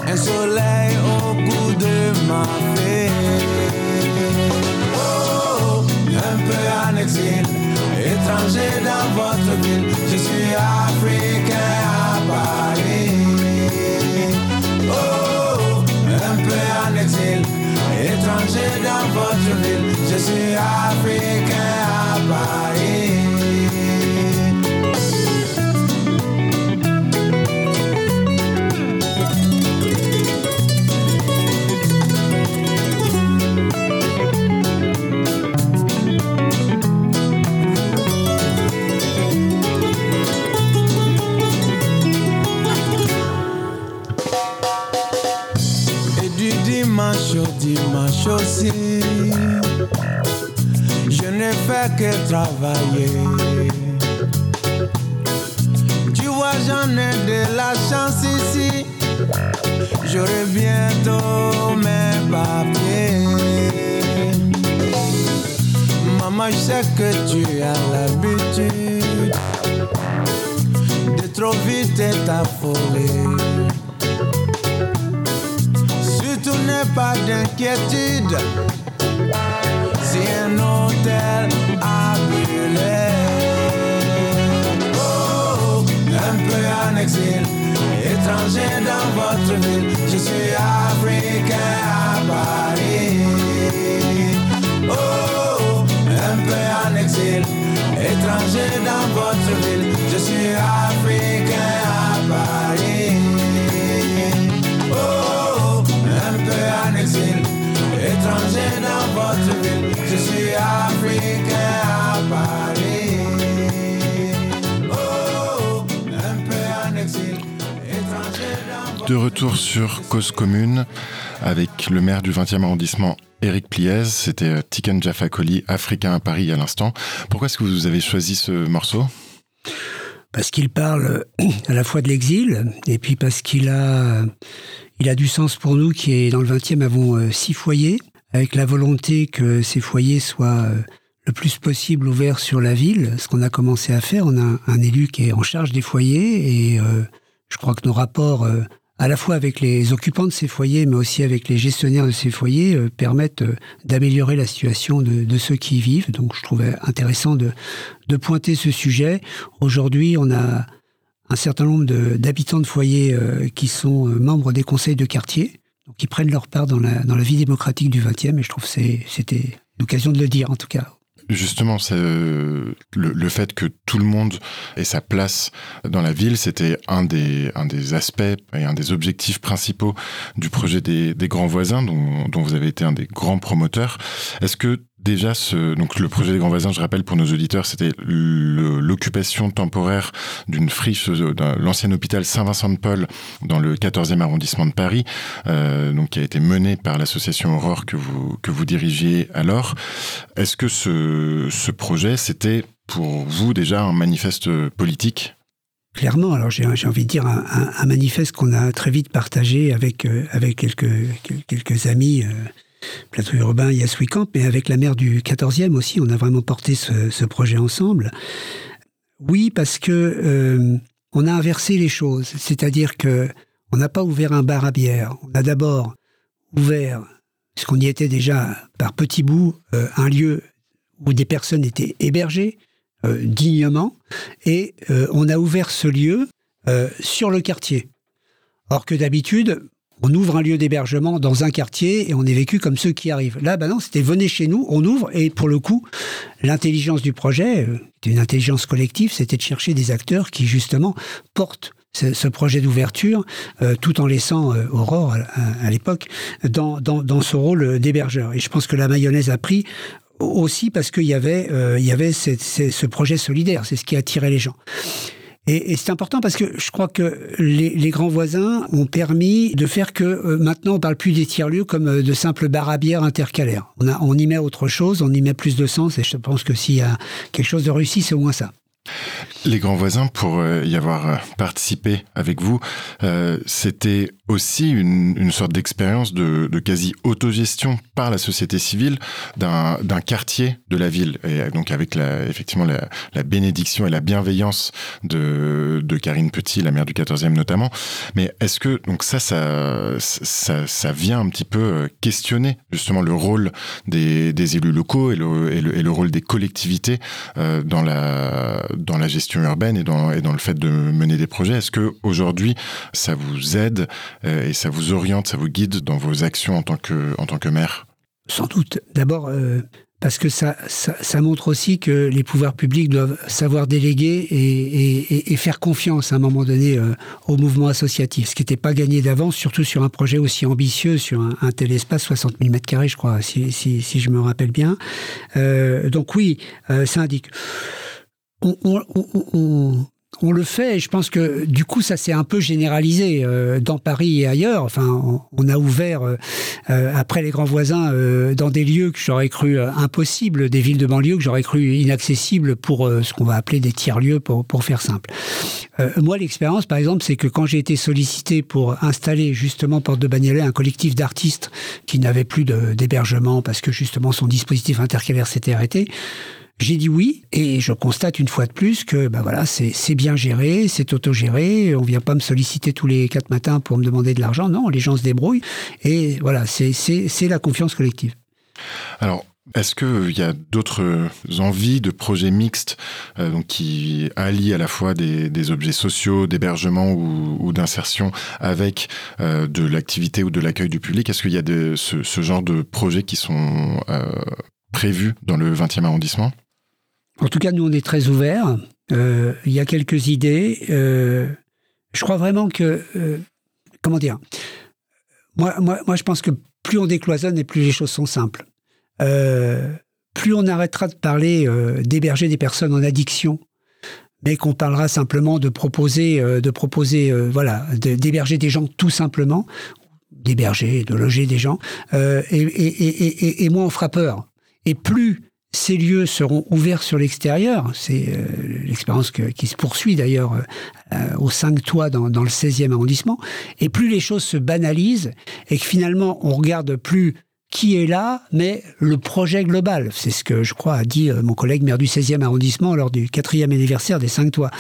Un soleil au cou de ma fée. Oh, un peu en exil, étranger dans votre ville. Je suis Africain à Paris. Oh, un peu en exil, étranger dans votre ville. Je suis Africain à Paris. Dimanche aussi, je ne fais que travailler. Tu vois, j'en ai de la chance ici. J'aurai bientôt mes papiers. Maman, je sais que tu as l'habitude de trop vite t'affoler. Pas d'inquiétude si un hôtel a brûlé. Oh, un peu en exil, étranger dans votre ville. Je suis Africain à Paris. Oh, un peu en exil, étranger dans votre ville. Je suis Africain à Paris. Oh, un peu en exil, étranger dans votre ville. Je suis Africain à Paris. Oh, un peu en exil, étranger dans votre... De retour sur Cause Commune avec le maire du vingtième arrondissement, Eric Pliez. C'était Tiken Jah Fakoly, Africain à Paris à l'instant. Pourquoi est-ce que vous avez choisi ce morceau ? Parce qu'il parle à la fois de l'exil et puis parce qu'il a... Il a du sens pour nous qui, est dans le vingtième, avons six foyers, avec la volonté que ces foyers soient le plus possible ouverts sur la ville. Ce qu'on a commencé à faire, on a un élu qui est en charge des foyers et euh, je crois que nos rapports, euh, à la fois avec les occupants de ces foyers, mais aussi avec les gestionnaires de ces foyers, euh, permettent euh, d'améliorer la situation de, de ceux qui y vivent. Donc je trouvais intéressant de, de pointer ce sujet. Aujourd'hui, on a... un certain nombre de, d'habitants de foyers euh, qui sont euh, membres des conseils de quartier, donc qui prennent leur part dans la, dans la vie démocratique du vingtième, et je trouve que c'est, c'était l'occasion de le dire en tout cas. Justement, c'est, euh, le, le fait que tout le monde ait sa place dans la ville, c'était un des, un des aspects et un des objectifs principaux du projet des, des Grands Voisins, dont, dont vous avez été un des grands promoteurs. Est-ce que déjà, ce, donc le projet des Grands Voisins, je rappelle pour nos auditeurs, c'était le, l'occupation temporaire d'une friche, d'un, l'ancien hôpital Saint-Vincent-de-Paul dans le quatorzième arrondissement de Paris, euh, donc qui a été menée par l'association Aurore que vous, que vous dirigiez alors. Est-ce que ce, ce projet, c'était pour vous déjà un manifeste politique ? Clairement, alors j'ai, j'ai envie de dire un, un, un manifeste qu'on a très vite partagé avec, euh, avec quelques, quelques amis... Euh. Plateau Urbain, il y a ce week-end, mais avec la maire du quatorzième aussi, on a vraiment porté ce, ce projet ensemble. Oui, parce que euh, on a inversé les choses. C'est-à-dire que on n'a pas ouvert un bar à bière. On a d'abord ouvert, puisqu'on y était déjà par petits bouts, euh, un lieu où des personnes étaient hébergées euh, dignement, et euh, on a ouvert ce lieu euh, sur le quartier. Or que d'habitude, on ouvre un lieu d'hébergement dans un quartier et on est vécu comme ceux qui arrivent. Là, ben non, c'était venez chez nous, on ouvre, et pour le coup, l'intelligence du projet, euh, une intelligence collective, c'était de chercher des acteurs qui justement portent ce projet d'ouverture, euh, tout en laissant euh, Aurore, à, à l'époque, dans, dans, dans son rôle d'hébergeur. Et je pense que la mayonnaise a pris aussi parce qu'il y avait, euh, il y avait cette, cette, ce projet solidaire, c'est ce qui attirait les gens. Et, et c'est important parce que je crois que les, les grands voisins ont permis de faire que euh, maintenant on ne parle plus des tiers-lieux comme de simples bars à bière intercalaires. On, a, on y met autre chose, on y met plus de sens, et je pense que s'il y a quelque chose de réussi, c'est au moins ça. Les Grands Voisins, pour y avoir participé avec vous, euh, c'était aussi une, une sorte d'expérience de, de quasi-autogestion par la société civile d'un, d'un quartier de la ville. Et donc avec la, effectivement la, la bénédiction et la bienveillance de, de Karine Petit, la maire du quatorzième notamment. Mais est-ce que donc ça, ça, ça, ça vient un petit peu questionner justement le rôle des, des élus locaux et le, et, le, et le rôle des collectivités euh, dans la... dans la gestion urbaine et dans, et dans le fait de mener des projets. Est-ce qu'aujourd'hui, ça vous aide euh, et ça vous oriente, ça vous guide dans vos actions en tant que, en tant que maire ? Sans doute. D'abord, euh, parce que ça, ça, ça montre aussi que les pouvoirs publics doivent savoir déléguer et, et, et faire confiance à un moment donné euh, au mouvement associatif, ce qui n'était pas gagné d'avance, surtout sur un projet aussi ambitieux, sur un, un tel espace, soixante mille m², je crois, si, si, si je me rappelle bien. Euh, donc oui, euh, ça indique... On, on, on, on, on le fait, et je pense que du coup ça s'est un peu généralisé euh, dans Paris et ailleurs. Enfin, on, on a ouvert euh, après les grands voisins euh, dans des lieux que j'aurais cru euh, impossibles, des villes de banlieue que j'aurais cru inaccessibles pour euh, ce qu'on va appeler des tiers-lieux pour, pour faire simple. Euh, moi, l'expérience, par exemple, c'est que quand j'ai été sollicité pour installer justement Porte de Bagnolet, un collectif d'artistes qui n'avait plus de, d'hébergement parce que justement son dispositif intercalaire s'était arrêté, j'ai dit oui, et je constate une fois de plus que ben voilà, c'est, c'est bien géré, c'est autogéré, on ne vient pas me solliciter tous les quatre matins pour me demander de l'argent, non, les gens se débrouillent, et voilà, c'est, c'est, c'est la confiance collective. Alors, est-ce qu'il y a d'autres envies de projets mixtes euh, donc qui allient à la fois des, des objets sociaux, d'hébergement ou, ou d'insertion avec euh, de l'activité ou de l'accueil du public ? Est-ce qu'il y a de, ce, ce genre de projets qui sont euh, prévus dans le vingtième arrondissement ? En tout cas, nous, on est très ouverts. Euh, il y a quelques idées. Euh, je crois vraiment que... Euh, comment dire ? moi, moi, moi, je pense que plus on décloisonne et plus les choses sont simples. Euh, plus on arrêtera de parler euh, d'héberger des personnes en addiction, mais qu'on parlera simplement de proposer, euh, de proposer euh, voilà, de, d'héberger des gens tout simplement, d'héberger, de loger des gens, euh, et, et, et, et, et moins on fera peur. Et plus... ces lieux seront ouverts sur l'extérieur. C'est euh, l'expérience que, qui se poursuit d'ailleurs euh, aux Cinq Toits dans, dans le seizième arrondissement. Et plus les choses se banalisent et que finalement on regarde plus qui est là, mais le projet global. C'est ce que je crois a dit euh, mon collègue maire du seizième arrondissement lors du quatrième anniversaire des Cinq Toits.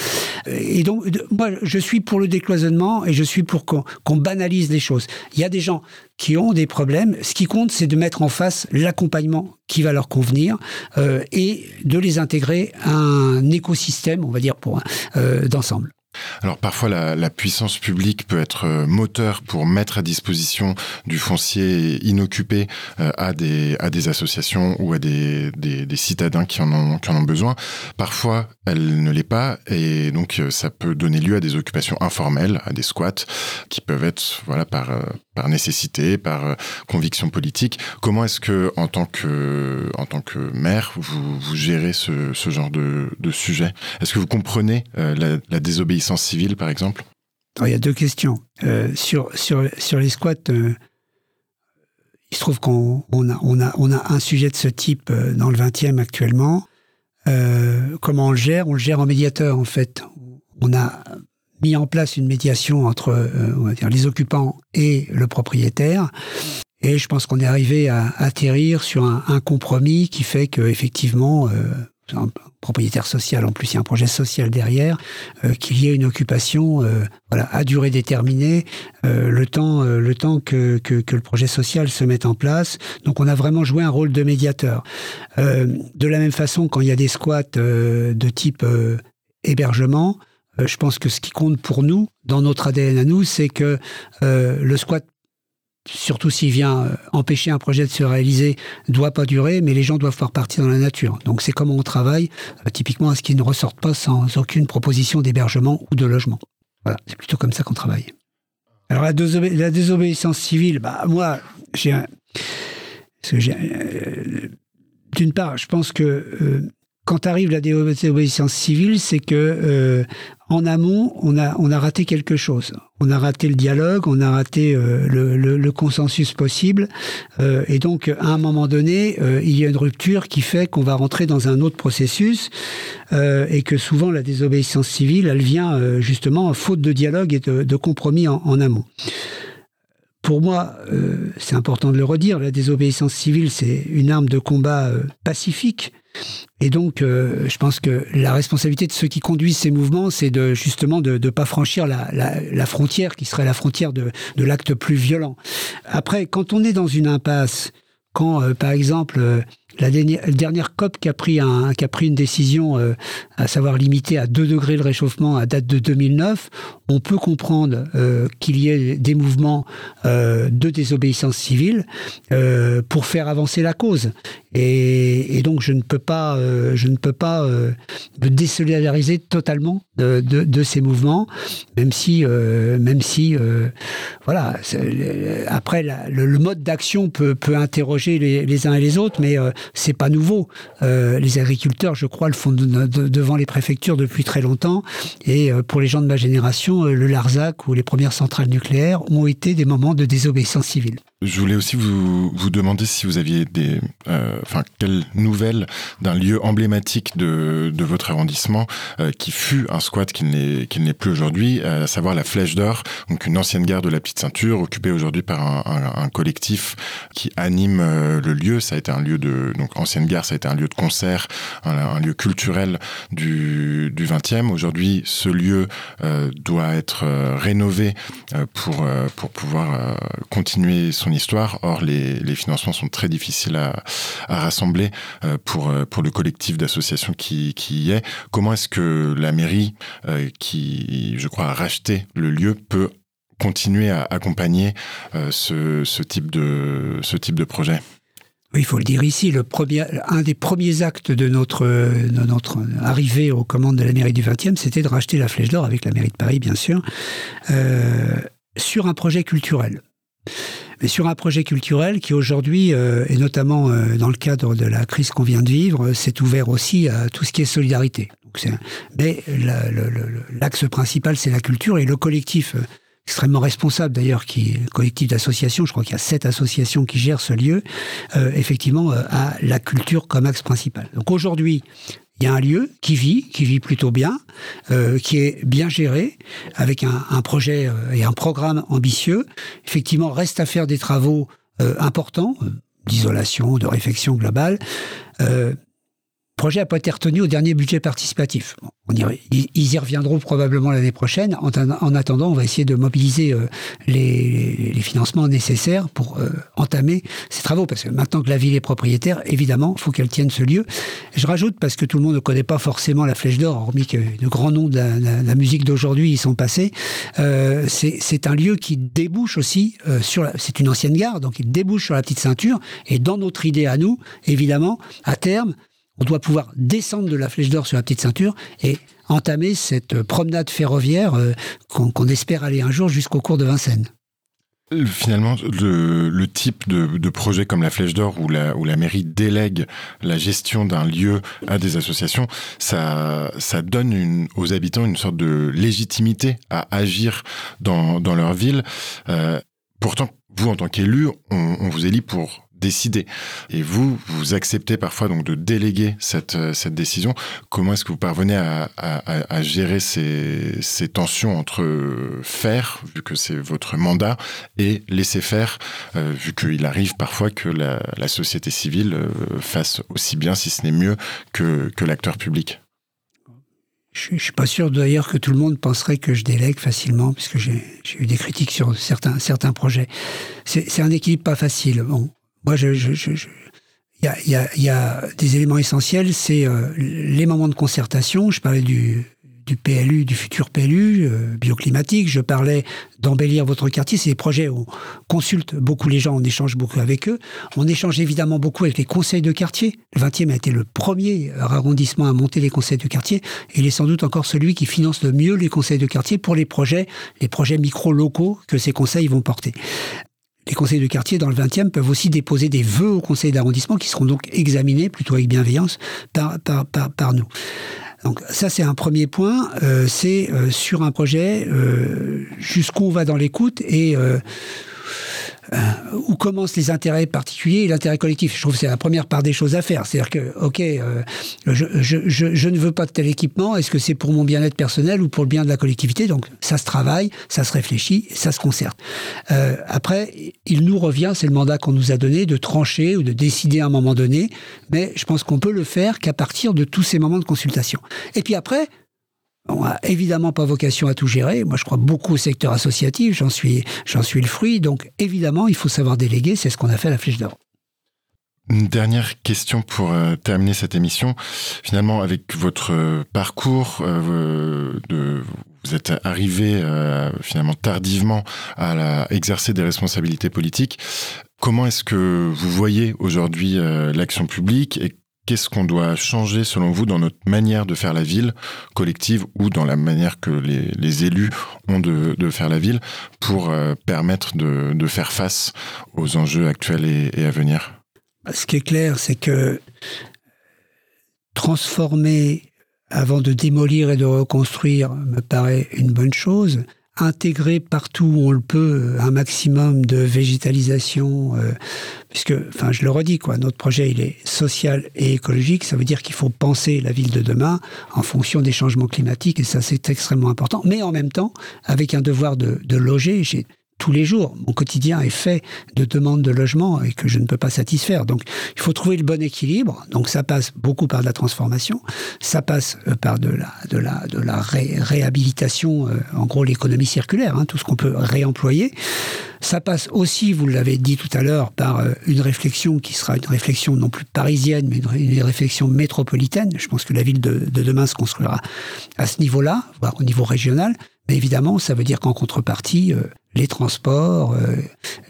Et donc de, moi je suis pour le décloisonnement et je suis pour qu'on, qu'on banalise les choses. Il y a des gens qui ont des problèmes. Ce qui compte, c'est de mettre en face l'accompagnement qui va leur convenir euh, et de les intégrer à un écosystème, on va dire, pour euh, d'ensemble. Alors parfois la, la puissance publique peut être moteur pour mettre à disposition du foncier inoccupé euh, à, des, à des associations ou à des, des, des citadins qui en ont, qui en ont besoin. Parfois elle ne l'est pas et donc ça peut donner lieu à des occupations informelles, à des squats qui peuvent être voilà, par, par nécessité, par conviction politique. Comment est-ce que en tant que, en tant que maire vous, vous gérez ce, ce genre de, de sujet ? Est-ce que vous comprenez euh, la, la désobéissance civile, par exemple ? Alors, il y a deux questions. Euh, sur, sur, sur les squats, euh, il se trouve qu'on on a, on a, on a un sujet de ce type euh, dans le vingtième actuellement. Euh, comment on le gère ? On le gère en médiateur, en fait. On a mis en place une médiation entre euh, on va dire, les occupants et le propriétaire. Et je pense qu'on est arrivé à atterrir sur un, un compromis qui fait qu'effectivement... Euh, un propriétaire social, en plus il y a un projet social derrière, euh, qu'il y ait une occupation euh, voilà, à durée déterminée, euh, le temps, euh, le temps que, que, que le projet social se mette en place. Donc on a vraiment joué un rôle de médiateur. Euh, de la même façon, quand il y a des squats euh, de type euh, hébergement, euh, je pense que ce qui compte pour nous, dans notre A D N à nous, c'est que euh, le squat, surtout s'il vient empêcher un projet de se réaliser, doit pas durer, mais les gens doivent pouvoir partir dans la nature. Donc c'est comment on travaille, euh, typiquement à ce qu'ils ne ressortent pas sans aucune proposition d'hébergement ou de logement. Voilà, c'est plutôt comme ça qu'on travaille. Alors la, désobé- la désobéissance civile, bah moi, j'ai, un... j'ai un... d'une part, je pense que euh, quand arrive la désobéissance civile, c'est que euh, en amont, on a, on a raté quelque chose. On a raté le dialogue, on a raté euh, le, le, le consensus possible. Euh, et donc, à un moment donné, euh, il y a une rupture qui fait qu'on va rentrer dans un autre processus euh, et que souvent, la désobéissance civile, elle vient euh, justement faute de dialogue et de, de compromis en, en amont. Pour moi, euh, c'est important de le redire, la désobéissance civile, c'est une arme de combat euh, pacifique. Et donc, euh, je pense que la responsabilité de ceux qui conduisent ces mouvements, c'est de, justement de ne pas franchir la, la, la frontière, qui serait la frontière de, de l'acte plus violent. Après, quand on est dans une impasse, quand, euh, par exemple, euh, la dernière, dernière COP qui a pris, un, qui a pris une décision, euh, à savoir limiter à deux degrés le réchauffement à date de deux mille neuf, on peut comprendre euh, qu'il y ait des mouvements euh, de désobéissance civile euh, pour faire avancer la cause. Et, et donc, je ne peux pas, euh, je ne peux pas euh, me désolidariser totalement de, de, de ces mouvements, même si, euh, même si euh, voilà, après, la, le, le mode d'action peut, peut interroger les, les uns et les autres, mais euh, c'est pas nouveau. Euh, les agriculteurs, je crois, le font de, de, devant les préfectures depuis très longtemps. Et euh, pour les gens de ma génération, euh, le Larzac ou les premières centrales nucléaires ont été des moments de désobéissance civile. Je voulais aussi vous, vous demander si vous aviez des, euh, enfin, quelles nouvelles d'un lieu emblématique de, de votre arrondissement euh, qui fut un squat qui n'est, qui n'est plus aujourd'hui, à savoir la Flèche d'Or, donc une ancienne gare de la Petite Ceinture, occupée aujourd'hui par un, un, un collectif qui anime euh, le lieu. Ça a été un lieu de, donc ancienne gare, ça a été un lieu de concert, un, un lieu culturel du, du vingtième. Aujourd'hui, ce lieu euh, doit être euh, rénové euh, pour, euh, pour pouvoir euh, continuer son histoire. Or, les, les financements sont très difficiles à, à rassembler euh, pour, pour le collectif d'associations qui, qui y est. Comment est-ce que la mairie, euh, qui, je crois, a racheté le lieu, peut continuer à accompagner euh, ce, ce, type de, ce type de projet ? Oui, il faut le dire ici, le premier, un des premiers actes de notre, de notre arrivée aux commandes de la mairie du vingtième, c'était de racheter la Flèche d'Or, avec la mairie de Paris, bien sûr, euh, sur un projet culturel. Mais sur un projet culturel qui aujourd'hui, euh, et notamment euh, dans le cadre de la crise qu'on vient de vivre, euh, s'est ouvert aussi à tout ce qui est solidarité. Donc c'est un... Mais la, le, le, l'axe principal, c'est la culture, et le collectif euh, extrêmement responsable d'ailleurs, qui est collectif d'associations, je crois qu'il y a sept associations qui gèrent ce lieu, euh, effectivement euh, a la culture comme axe principal. Donc aujourd'hui, il y a un lieu qui vit, qui vit plutôt bien, euh, qui est bien géré, avec un, un projet et un programme ambitieux. Effectivement, reste à faire des travaux euh, importants, euh, d'isolation, de réfection globale. Euh, projet n'a pas été retenu au dernier budget participatif. Bon, on y, ils y reviendront probablement l'année prochaine. En, en attendant, on va essayer de mobiliser euh, les, les financements nécessaires pour euh, entamer ces travaux. Parce que maintenant que la ville est propriétaire, évidemment, il faut qu'elle tienne ce lieu. Je rajoute, parce que tout le monde ne connaît pas forcément la Flèche d'Or, hormis que de grands noms de la, la, la musique d'aujourd'hui y sont passés, euh, c'est, c'est un lieu qui débouche aussi euh, sur... La, c'est une ancienne gare, donc il débouche sur la Petite Ceinture. Et dans notre idée à nous, évidemment, à terme, on doit pouvoir descendre de la Flèche d'Or sur la Petite Ceinture et entamer cette promenade ferroviaire euh, qu'on, qu'on espère aller un jour jusqu'au cours de Vincennes. Finalement, le, le type de, de projet comme la Flèche d'Or, où la, où la mairie délègue la gestion d'un lieu à des associations, ça, ça donne une, aux habitants une sorte de légitimité à agir dans, dans leur ville. Euh, pourtant, vous, en tant qu'élu, on, on vous élit pour décider. Et vous, vous acceptez parfois donc de déléguer cette, cette décision. Comment est-ce que vous parvenez à, à, à gérer ces, ces tensions entre faire, vu que c'est votre mandat, et laisser faire, euh, vu qu'il arrive parfois que la, la société civile euh, fasse aussi bien, si ce n'est mieux, que, que l'acteur public? Je ne suis pas sûr d'ailleurs que tout le monde penserait que je délègue facilement, puisque j'ai, j'ai eu des critiques sur certains, certains projets. C'est, c'est un équilibre pas facile. Bon, moi, je, je, je, je... Il y a, y, a, y a des éléments essentiels, c'est euh, les moments de concertation. Je parlais du, du P L U, du futur P L U euh, bioclimatique. Je parlais d'embellir votre quartier. C'est des projets où on consulte beaucoup les gens, on échange beaucoup avec eux. On échange évidemment beaucoup avec les conseils de quartier. Le vingtième a été le premier arrondissement à monter les conseils de quartier. Et il est sans doute encore celui qui finance le mieux les conseils de quartier pour les projets, les projets micro-locaux que ces conseils vont porter. Les conseils de quartier, dans le vingtième, peuvent aussi déposer des vœux au conseil d'arrondissement qui seront donc examinés, plutôt avec bienveillance, par, par, par, par nous. Donc ça, c'est un premier point. Euh, c'est euh, sur un projet, euh, jusqu'où on va dans l'écoute et euh, euh, où commencent les intérêts particuliers et l'intérêt collectif. Je trouve que c'est la première part des choses à faire. C'est-à-dire que, OK, euh, je, je, je, je ne veux pas de tel équipement. Est-ce que c'est pour mon bien-être personnel ou pour le bien de la collectivité? Donc ça se travaille, ça se réfléchit, ça se concerte. Euh, après, il nous revient, c'est le mandat qu'on nous a donné, de trancher ou de décider à un moment donné. Mais je pense qu'on peut le faire qu'à partir de tous ces moments de consultation. Et puis après, on n'a évidemment pas vocation à tout gérer. Moi, je crois beaucoup au secteur associatif, j'en suis, j'en suis le fruit. Donc, évidemment, il faut savoir déléguer, c'est ce qu'on a fait à la Flèche d'Or. Une dernière question pour euh, terminer cette émission. Finalement, avec votre parcours, euh, de, vous êtes arrivé euh, finalement tardivement à la, exercer des responsabilités politiques. Comment est-ce que vous voyez aujourd'hui euh, l'action publique et qu'est-ce qu'on doit changer, selon vous, dans notre manière de faire la ville collective ou dans la manière que les, les élus ont de, de faire la ville pour euh, permettre de, de faire face aux enjeux actuels et, et à venir? Ce qui est clair, c'est que transformer avant de démolir et de reconstruire me paraît une bonne chose. Intégrer partout où on le peut un maximum de végétalisation, euh, puisque, enfin, je le redis, quoi, notre projet, il est social et écologique. Ça veut dire qu'il faut penser la ville de demain en fonction des changements climatiques, et ça, c'est extrêmement important. Mais en même temps, avec un devoir de, de loger, j'ai tous les jours. Mon quotidien est fait de demandes de logement et que je ne peux pas satisfaire. Donc, il faut trouver le bon équilibre. Donc, ça passe beaucoup par de la transformation. Ça passe par de la, de la, de la ré- réhabilitation, euh, en gros, l'économie circulaire, hein, tout ce qu'on peut réemployer. Ça passe aussi, vous l'avez dit tout à l'heure, par une réflexion qui sera une réflexion non plus parisienne, mais une réflexion métropolitaine. Je pense que la ville de, de demain se construira à ce niveau-là, voire au niveau régional. Mais évidemment, ça veut dire qu'en contrepartie, euh, les transports, euh,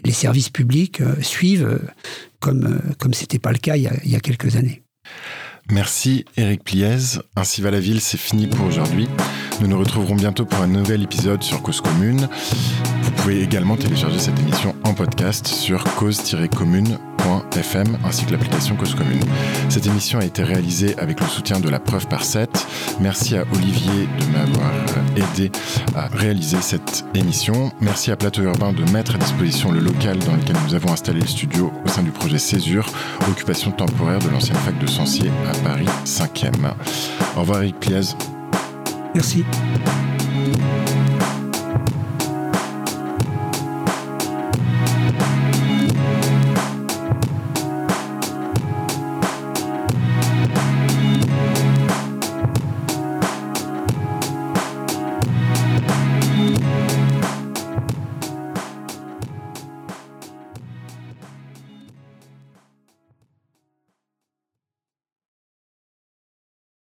les services publics euh, suivent euh, comme euh, comme c'était pas le cas il y a, il y a quelques années. Merci Eric Pliez. Ainsi va la ville, c'est fini pour aujourd'hui. Nous nous retrouverons bientôt pour un nouvel épisode sur Cause Commune. Vous pouvez également télécharger cette émission en podcast sur cause tiret commune point f m ainsi que l'application Cause Commune. Cette émission a été réalisée avec le soutien de la Preuve par sept. Merci à Olivier de m'avoir aidé à réaliser cette émission. Merci à Plateau Urbain de mettre à disposition le local dans lequel nous avons installé le studio au sein du projet Césure, occupation temporaire de l'ancienne fac de Sancier à Paris cinquième. Au revoir Eric Pliez. Merci.